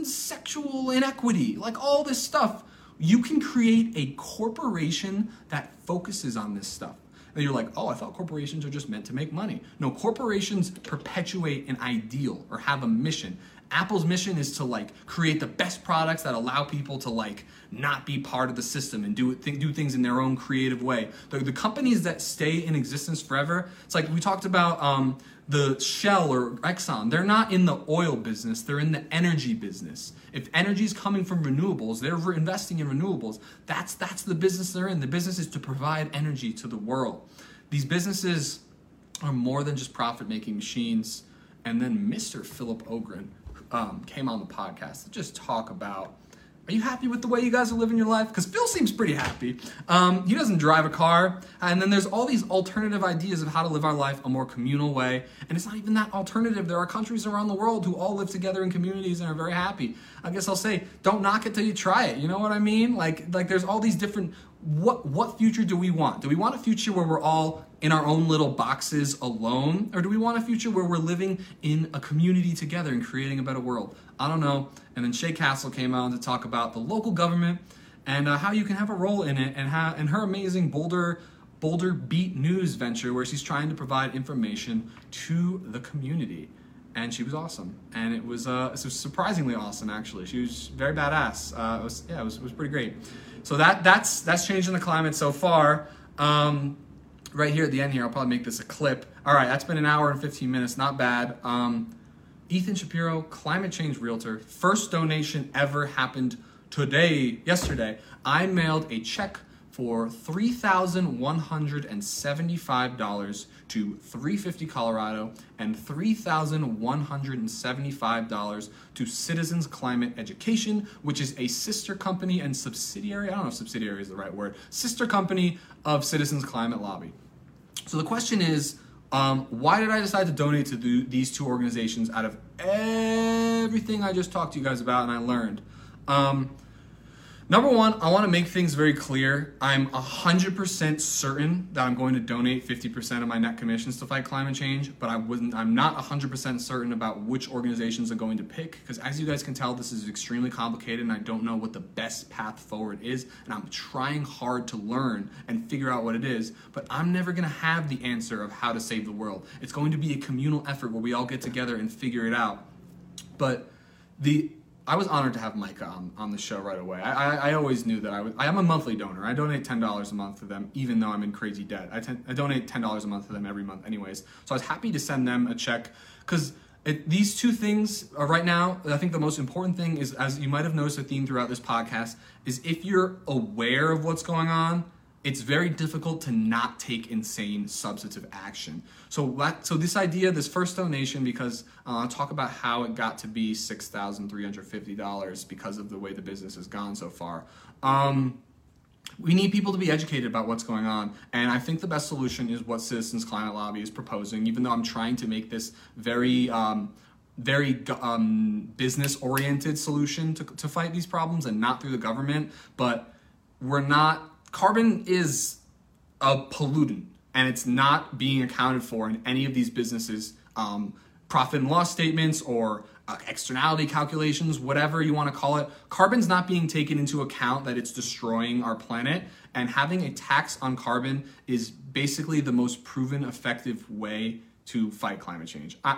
sexual inequity, like all this stuff. You can create a corporation that focuses on this stuff. And you're like, oh, I thought corporations are just meant to make money. No, corporations perpetuate an ideal or have a mission. Apple's mission is to like create the best products that allow people to like not be part of the system and do th- do things in their own creative way. The, the companies that stay in existence forever, it's like we talked about um, the Shell or Exxon. They're not in the oil business. They're in the energy business. If energy is coming from renewables, they're re- investing in renewables. That's that's the business they're in. The business is to provide energy to the world. These businesses are more than just profit-making machines. And then Mister Philip Ogren Um, came on the podcast to just talk about, are you happy with the way you guys are living your life? Because Phil seems pretty happy. Um, he doesn't drive a car. And then there's all these alternative ideas of how to live our life a more communal way. And it's not even that alternative. There are countries around the world who all live together in communities and are very happy. I guess I'll say, don't knock it till you try it. You know what I mean? Like, like there's all these different, what, what future do we want? Do we want a future where we're all in our own little boxes alone? Or do we want a future where we're living in a community together and creating a better world? I don't know. And then Shay Castle came on to talk about the local government and uh, how you can have a role in it, and how, and her amazing Boulder, Boulder Beat News venture where she's trying to provide information to the community. And she was awesome. And it was, uh, it was surprisingly awesome, actually. She was very badass. Uh, it was, yeah, it was, it was pretty great. So that that's that's Changing the Climate so far. Um, right here at the end here, I'll probably make this a clip. All right, that's been an hour and fifteen minutes, not bad. Um, Ethan Shapiro, Climate Change Realtor. First donation ever happened today, yesterday. I mailed a check for three thousand one hundred seventy-five dollars to three fifty Colorado and three thousand one hundred seventy-five dollars to Citizens Climate Education, which is a sister company and subsidiary, I don't know if subsidiary is the right word, sister company of Citizens Climate Lobby. So the question is, um, why did I decide to donate to the, these two organizations out of everything I just talked to you guys about and I learned? Um, Number one, I want to make things very clear. I'm one hundred percent certain that I'm going to donate fifty percent of my net commissions to fight climate change, but I wouldn't, I'm not one hundred percent certain about which organizations I'm going to pick, because as you guys can tell, this is extremely complicated and I don't know what the best path forward is, and I'm trying hard to learn and figure out what it is, but I'm never going to have the answer of how to save the world. It's going to be a communal effort where we all get together and figure it out. But the... I was honored to have Micah on, on the show right away. I, I, I always knew that I was, I am a monthly donor. I donate ten dollars a month to them, even though I'm in crazy debt. I, ten, I donate ten dollars a month to them every month anyways. So I was happy to send them a check, because these two things are right now, I think the most important thing is, as you might have noticed a theme throughout this podcast, is if you're aware of what's going on, it's very difficult to not take insane substantive action. So that, so this idea, this first donation, because uh, I'll talk about how it got to be six thousand three hundred fifty dollars because of the way the business has gone so far. Um, we need people to be educated about what's going on. And I think the best solution is what Citizens Climate Lobby is proposing, even though I'm trying to make this very... Um, very um, business-oriented solution to, to fight these problems and not through the government. But we're not... Carbon is a pollutant, and it's not being accounted for in any of these businesses' um, profit and loss statements or uh, externality calculations, whatever you want to call it. Carbon's not being taken into account that it's destroying our planet, and having a tax on carbon is basically the most proven effective way to fight climate change. I,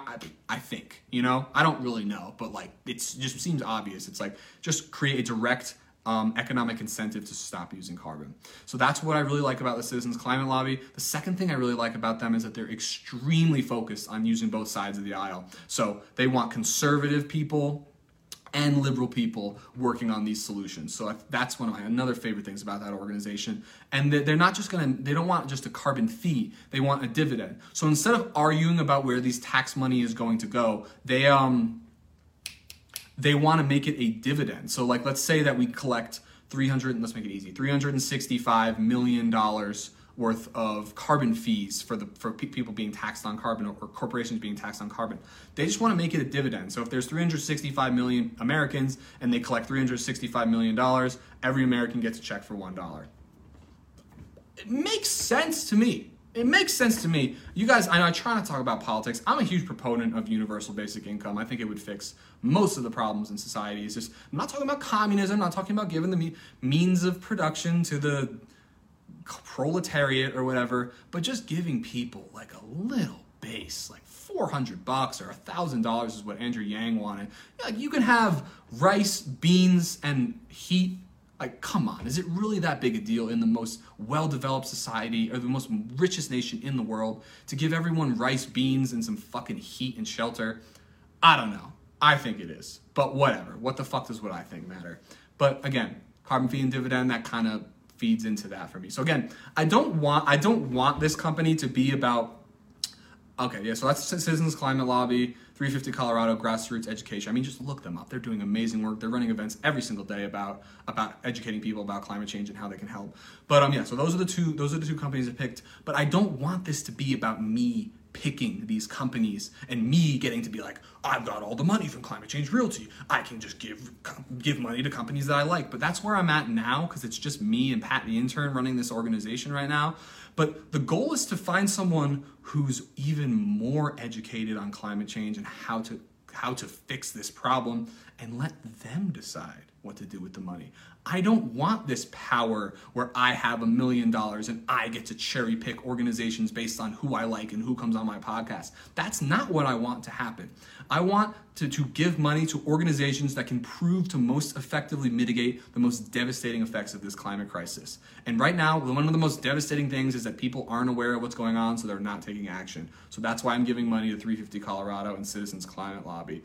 I I think, you know, I don't really know, but like it's just seems obvious. It's like just create a direct Um, economic incentive to stop using carbon. So that's what I really like about the Citizens Climate Lobby. The second thing I really like about them is that they're extremely focused on using both sides of the aisle. So they want conservative people and liberal people working on these solutions. So that's one of my another favorite things about that organization. And they're not just gonna, they don't want just a carbon fee, they want a dividend. So instead of arguing about where these tax money is going to go, they, um, They want to make it a dividend. So like, let's say that we collect three hundred, let's make it easy, three hundred sixty-five million dollars worth of carbon fees for the for pe- people being taxed on carbon, or, or corporations being taxed on carbon. They just want to make it a dividend. So if there's three hundred sixty-five million Americans and they collect three hundred sixty-five million dollars, every American gets a check for one dollar. It makes sense to me. It makes sense to me. You guys, I know I try not to talk about politics. I'm a huge proponent of universal basic income. I think it would fix most of the problems in society. It's just, I'm not talking about communism. I'm not talking about giving the me- means of production to the proletariat or whatever, but just giving people like a little base, like four hundred bucks or one thousand dollars is what Andrew Yang wanted. Like, you can have rice, beans, and heat. Like, come on, is it really that big a deal in the most well-developed society or the most richest nation in the world to give everyone rice, beans, and some fucking heat and shelter? I don't know. I think it is, but whatever. What the fuck does what I think matter? But again, carbon fee and dividend, that kind of feeds into that for me. So again, I don't want I don't want this company to be about, okay, yeah, so that's Citizens Climate Lobby, three fifty Colorado, grassroots education. I mean, just look them up. They're doing amazing work. They're running events every single day about about educating people about climate change and how they can help. But um, yeah, so those are the two those are the two companies I picked. But I don't want this to be about me picking these companies and me getting to be like, I've got all the money from Climate Change Realty. I can just give give money to companies that I like. But that's where I'm at now, because it's just me and Pat the intern running this organization right now. But the goal is to find someone who's even more educated on climate change and how to how to fix this problem, and let them decide what to do with the money. I don't want this power where I have a million dollars and I get to cherry pick organizations based on who I like and who comes on my podcast. That's not what I want to happen. I want to, to give money to organizations that can prove to most effectively mitigate the most devastating effects of this climate crisis. And right now, one of the most devastating things is that people aren't aware of what's going on, so they're not taking action. So that's why I'm giving money to three fifty Colorado and Citizens Climate Lobby.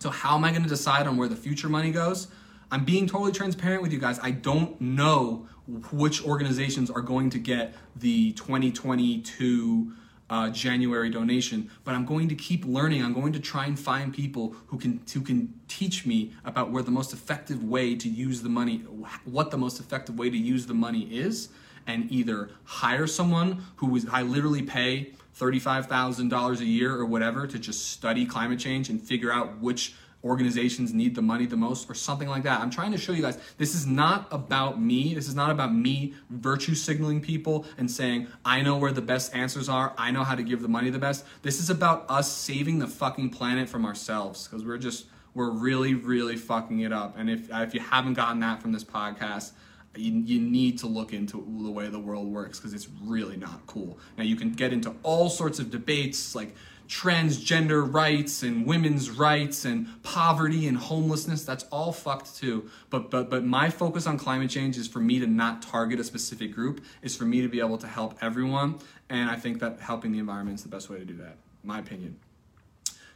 So how am I going to decide on where the future money goes? I'm being totally transparent with you guys. I don't know which organizations are going to get the twenty twenty-two uh, January donation, but I'm going to keep learning. I'm going to try and find people who can who can teach me about where the most effective way to use the money, what the most effective way to use the money is, and either hire someone who is, I literally pay thirty-five thousand dollars a year or whatever to just study climate change and figure out which organizations need the money the most, or something like that. I'm trying to show you guys, this is not about me. This is not about me virtue signaling people and saying, I know where the best answers are. I know how to give the money the best. This is about us saving the fucking planet from ourselves, because we're just, we're really, really fucking it up. And if if you haven't gotten that from this podcast, You, you need to look into the way the world works, because it's really not cool. Now, you can get into all sorts of debates like transgender rights and women's rights and poverty and homelessness. That's all fucked too. But but but my focus on climate change is for me to not target a specific group. It's for me to be able to help everyone. And I think that helping the environment is the best way to do that, in my opinion.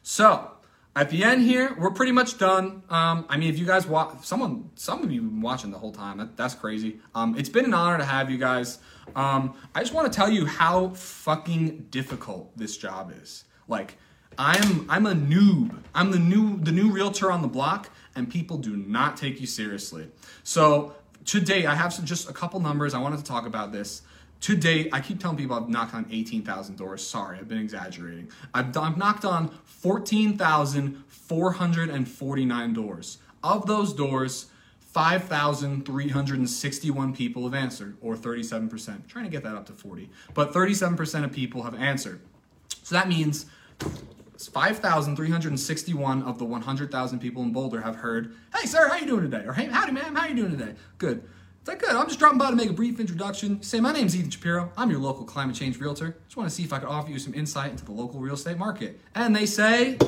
So, at the end here, we're pretty much done. Um, I mean, if you guys watch, someone, some of you have been watching the whole time. That, that's crazy. Um, it's been an honor to have you guys. Um, I just want to tell you how fucking difficult this job is. Like, I'm, I'm a noob. I'm the new, the new realtor on the block, and people do not take you seriously. So today, I have some, just a couple numbers. I wanted to talk about this. To date, I keep telling people I've knocked on eighteen thousand doors. Sorry, I've been exaggerating. I've, I've knocked on fourteen thousand four hundred forty-nine doors. Of those doors, five thousand three hundred sixty-one people have answered, or thirty-seven percent. I'm trying to get that up to forty, but thirty-seven percent of people have answered. So that means five thousand three hundred sixty-one of the one hundred thousand people in Boulder have heard, hey, sir, how you doing today? Or hey, howdy, ma'am, how you doing today? Good. It's like, good, I'm just dropping by to make a brief introduction. Say, my name's Ethan Shapiro. I'm your local climate change realtor. Just want to see if I could offer you some insight into the local real estate market. And they say,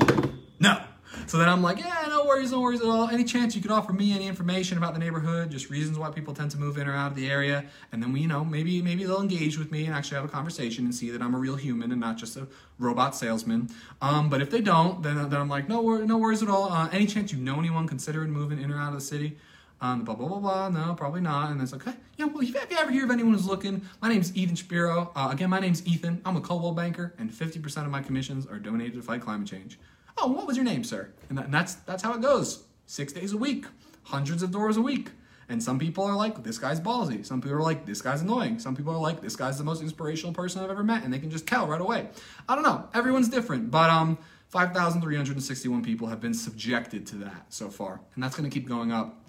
no. So then I'm like, yeah, no worries, no worries at all. Any chance you could offer me any information about the neighborhood, just reasons why people tend to move in or out of the area? And then we, you know, maybe maybe they'll engage with me and actually have a conversation and see that I'm a real human and not just a robot salesman. Um, but if they don't, then, then I'm like, no, wor- no worries at all. Uh, any chance you know anyone considering moving in or out of the city? Um, blah, blah, blah, blah, no, probably not. And it's like, okay, yeah, well, if you ever hear of anyone who's looking, my name's Ethan Shapiro. Uh, again, my name's Ethan. I'm a Coldwell banker, and fifty percent of my commissions are donated to fight climate change. Oh, what was your name, sir? And, that, and that's that's how it goes. Six days a week, hundreds of doors a week. And some people are like, this guy's ballsy. Some people are like, this guy's annoying. Some people are like, this guy's the most inspirational person I've ever met, and they can just tell right away. I don't know. Everyone's different, but um, five thousand three hundred sixty-one people have been subjected to that so far, and that's going to keep going up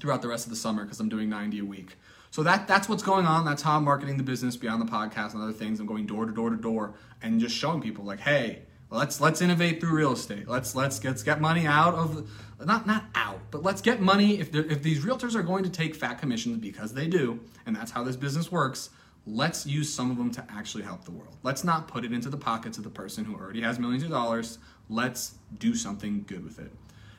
throughout the rest of the summer because I'm doing ninety a week. So that that's what's going on. That's how I'm marketing the business beyond the podcast and other things. I'm going door to door to door and just showing people like, hey, let's let's innovate through real estate. Let's let's get, let's get money out of the, not not out, but let's get money. If if these realtors are going to take fat commissions, because they do, and that's how this business works, let's use some of them to actually help the world. Let's not put it into the pockets of the person who already has millions of dollars. Let's do something good with it.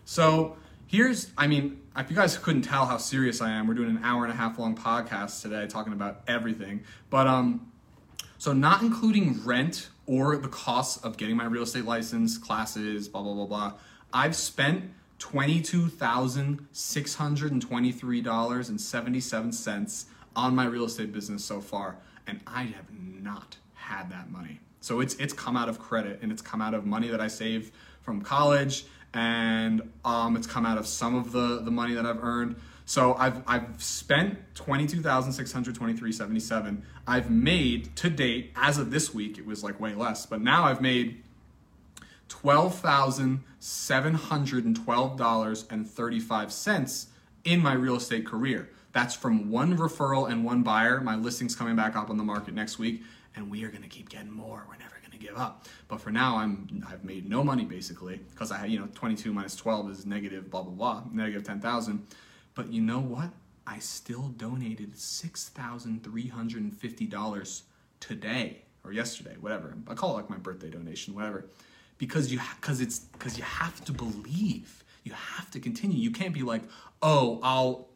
So here's, I mean, if you guys couldn't tell how serious I am, we're doing an hour and a half long podcast today talking about everything. But um, so not including rent or the costs of getting my real estate license, classes, blah, blah, blah, blah, I've spent twenty-two thousand six hundred twenty-three dollars and seventy-seven cents on my real estate business so far, and I have not had that money. So it's it's come out of credit, and it's come out of money that I save from college, and um, it's come out of some of the, the money that I've earned. So I've I've spent twenty-two thousand six hundred twenty-three dollars and seventy-seven cents. I've made to date, as of this week, it was like way less, but now I've made twelve thousand seven hundred twelve dollars and thirty-five cents in my real estate career. That's from one referral and one buyer. My listing's coming back up on the market next week, and we are gonna keep getting more. We're never gonna give up. But for now, I'm I've made no money basically, because I had, you know, twenty-two minus twelve is negative blah blah blah, negative ten thousand. But you know what? I still donated six thousand three hundred fifty dollars today or yesterday, whatever. I call it like my birthday donation, whatever. Because you, because it's, because you have to believe. You have to continue. You can't be like, oh, I'll,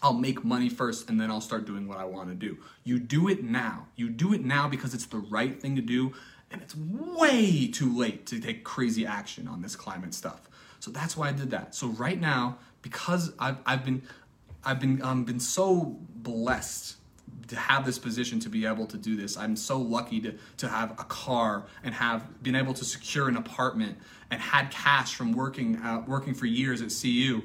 I'll make money first and then I'll start doing what I want to do. You do it now. You do it now because it's the right thing to do, and it's way too late to take crazy action on this climate stuff. So that's why I did that. So right now, because I've I've been I've been um been so blessed to have this position to be able to do this. I'm so lucky to to have a car and have been able to secure an apartment and had cash from working uh, working for years at C U.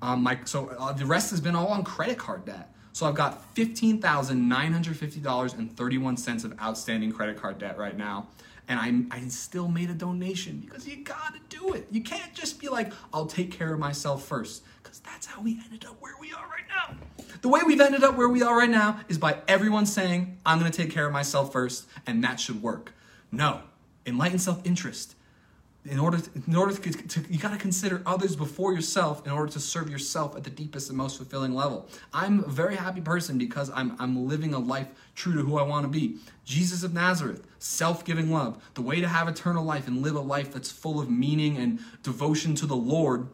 Um, my so uh, the rest has been all on credit card debt. So I've got fifteen thousand nine hundred fifty dollars and thirty-one cents of outstanding credit card debt right now. And I, I still made a donation because you gotta do it. You can't just be like, I'll take care of myself first, because that's how we ended up where we are right now. The way we've ended up where we are right now is by everyone saying, I'm gonna take care of myself first, and that should work. No, enlightened self-interest. In order, to, in order to, to, you gotta consider others before yourself in order to serve yourself at the deepest and most fulfilling level. I'm a very happy person because I'm I'm living a life true to who I wanna be. Jesus of Nazareth, self-giving love, the way to have eternal life and live a life that's full of meaning and devotion to the Lord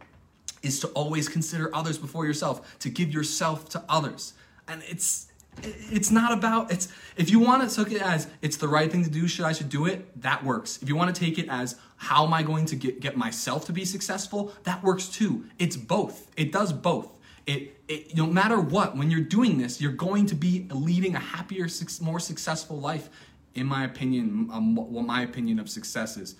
is to always consider others before yourself, to give yourself to others. And it's, It's not about, it's if you want to take it as it's the right thing to do, should I should do it, that works. If you want to take it as how am I going to get, get myself to be successful, that works too. It's both. It does both. It, it no matter what, when you're doing this, you're going to be leading a happier, more successful life, in my opinion, um, what my opinion of success is.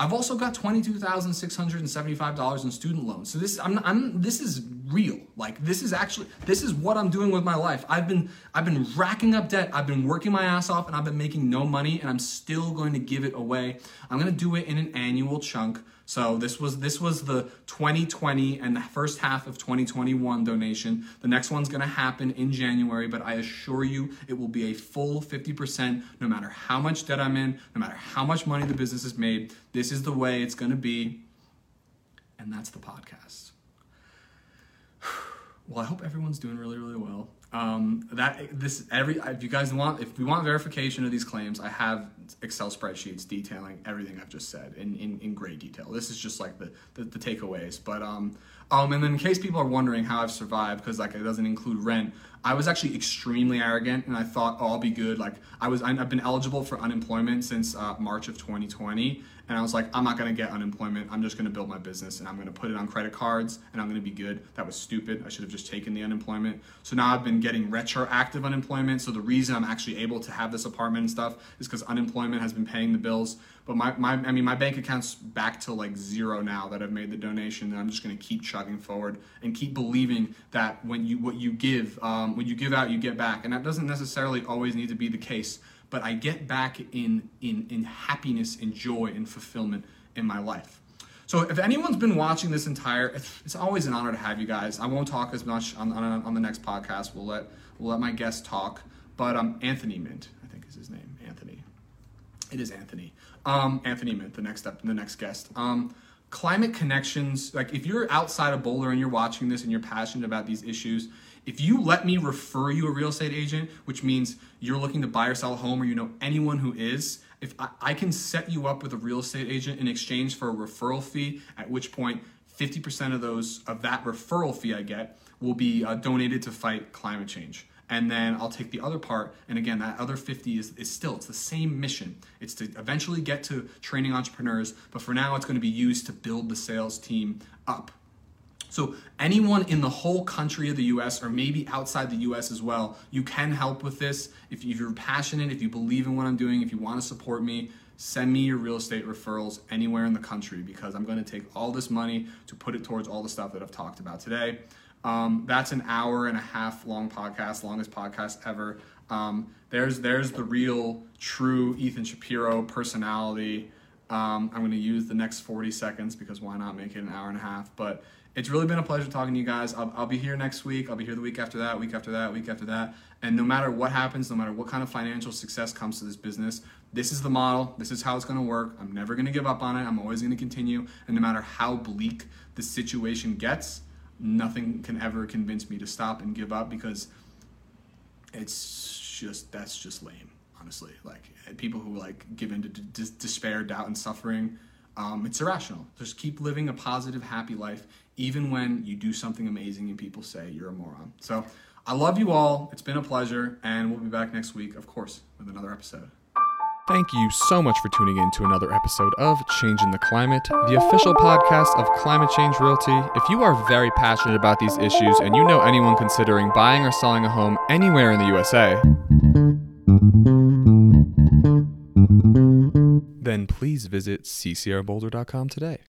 I've also got twenty-two thousand six hundred seventy-five dollars in student loans. So this I'm, I'm this is real. Like this is actually this is what I'm doing with my life. I've been I've been racking up debt. I've been working my ass off, and I've been making no money, and I'm still going to give it away. I'm going to do it in an annual chunk. So this was this was the twenty twenty and the first half of twenty twenty-one donation. The next one's gonna happen in January, but I assure you it will be a full fifty percent, no matter how much debt I'm in, no matter how much money the business has made. This is the way it's gonna be, and that's the podcast. Well, I hope everyone's doing really, really well. Um, that this every if you guys want if we want verification of these claims, I have Excel spreadsheets detailing everything I've just said in, in, in great detail. This is just like the, the, the takeaways. But um um and then in case people are wondering how I've survived, because like it doesn't include rent, I was actually extremely arrogant and I thought, oh, I'll be good. Like I was I've been eligible for unemployment since uh, March of twenty twenty. And I was like, I'm not gonna get unemployment. I'm just gonna build my business and I'm gonna put it on credit cards and I'm gonna be good. That was stupid. I should have just taken the unemployment. So now I've been getting retroactive unemployment. So the reason I'm actually able to have this apartment and stuff is because unemployment has been paying the bills. But my, my, I mean, my bank account's back to like zero now that I've made the donation, and I'm just gonna keep chugging forward and keep believing that when you, what you give, um, when you give out, you get back. And that doesn't necessarily always need to be the case, but I get back in, in, in happiness and joy and fulfillment in my life. So if anyone's been watching this entire, it's, it's always an honor to have you guys. I won't talk as much on, on, on the next podcast. We'll let, we'll let my guests talk, but um, Anthony Mint, I think is his name, Anthony. It is Anthony. Um, Anthony Mint, the next up, the next guest. Um, climate connections, like if you're outside of Boulder and you're watching this and you're passionate about these issues, if you let me refer you a real estate agent, which means you're looking to buy or sell a home or you know anyone who is, if I, I can set you up with a real estate agent in exchange for a referral fee, at which point fifty percent of those of that referral fee I get will be uh, donated to fight climate change. And then I'll take the other part. And again, that other fifty is, is still, it's the same mission. It's to eventually get to training entrepreneurs, but for now it's gonna be used to build the sales team up. So anyone in the whole country of the U S or maybe outside the U S as well, you can help with this. If you're passionate, if you believe in what I'm doing, if you wanna support me, send me your real estate referrals anywhere in the country, because I'm gonna take all this money to put it towards all the stuff that I've talked about today. Um, that's an hour and a half long podcast, longest podcast ever. Um, there's there's the real, true Ethan Shapiro personality. Um, I'm going to use the next forty seconds because why not make it an hour and a half? But it's really been a pleasure talking to you guys. I'll, I'll be here next week. I'll be here the week after that, week after that, week after that. And no matter what happens, no matter what kind of financial success comes to this business, this is the model. This is how it's going to work. I'm never going to give up on it. I'm always going to continue. And no matter how bleak the situation gets, nothing can ever convince me to stop and give up, because it's just, that's just lame, honestly. Like people who like give in to d- despair, doubt, and suffering, um, it's irrational. Just keep living a positive, happy life, even when you do something amazing and people say you're a moron. So I love you all. It's been a pleasure, and we'll be back next week, of course, with another episode. Thank you so much for tuning in to another episode of Changing the Climate, the official podcast of Climate Change Realty. If you are very passionate about these issues and you know anyone considering buying or selling a home anywhere in the U S A, then please visit C C R Boulder dot com today.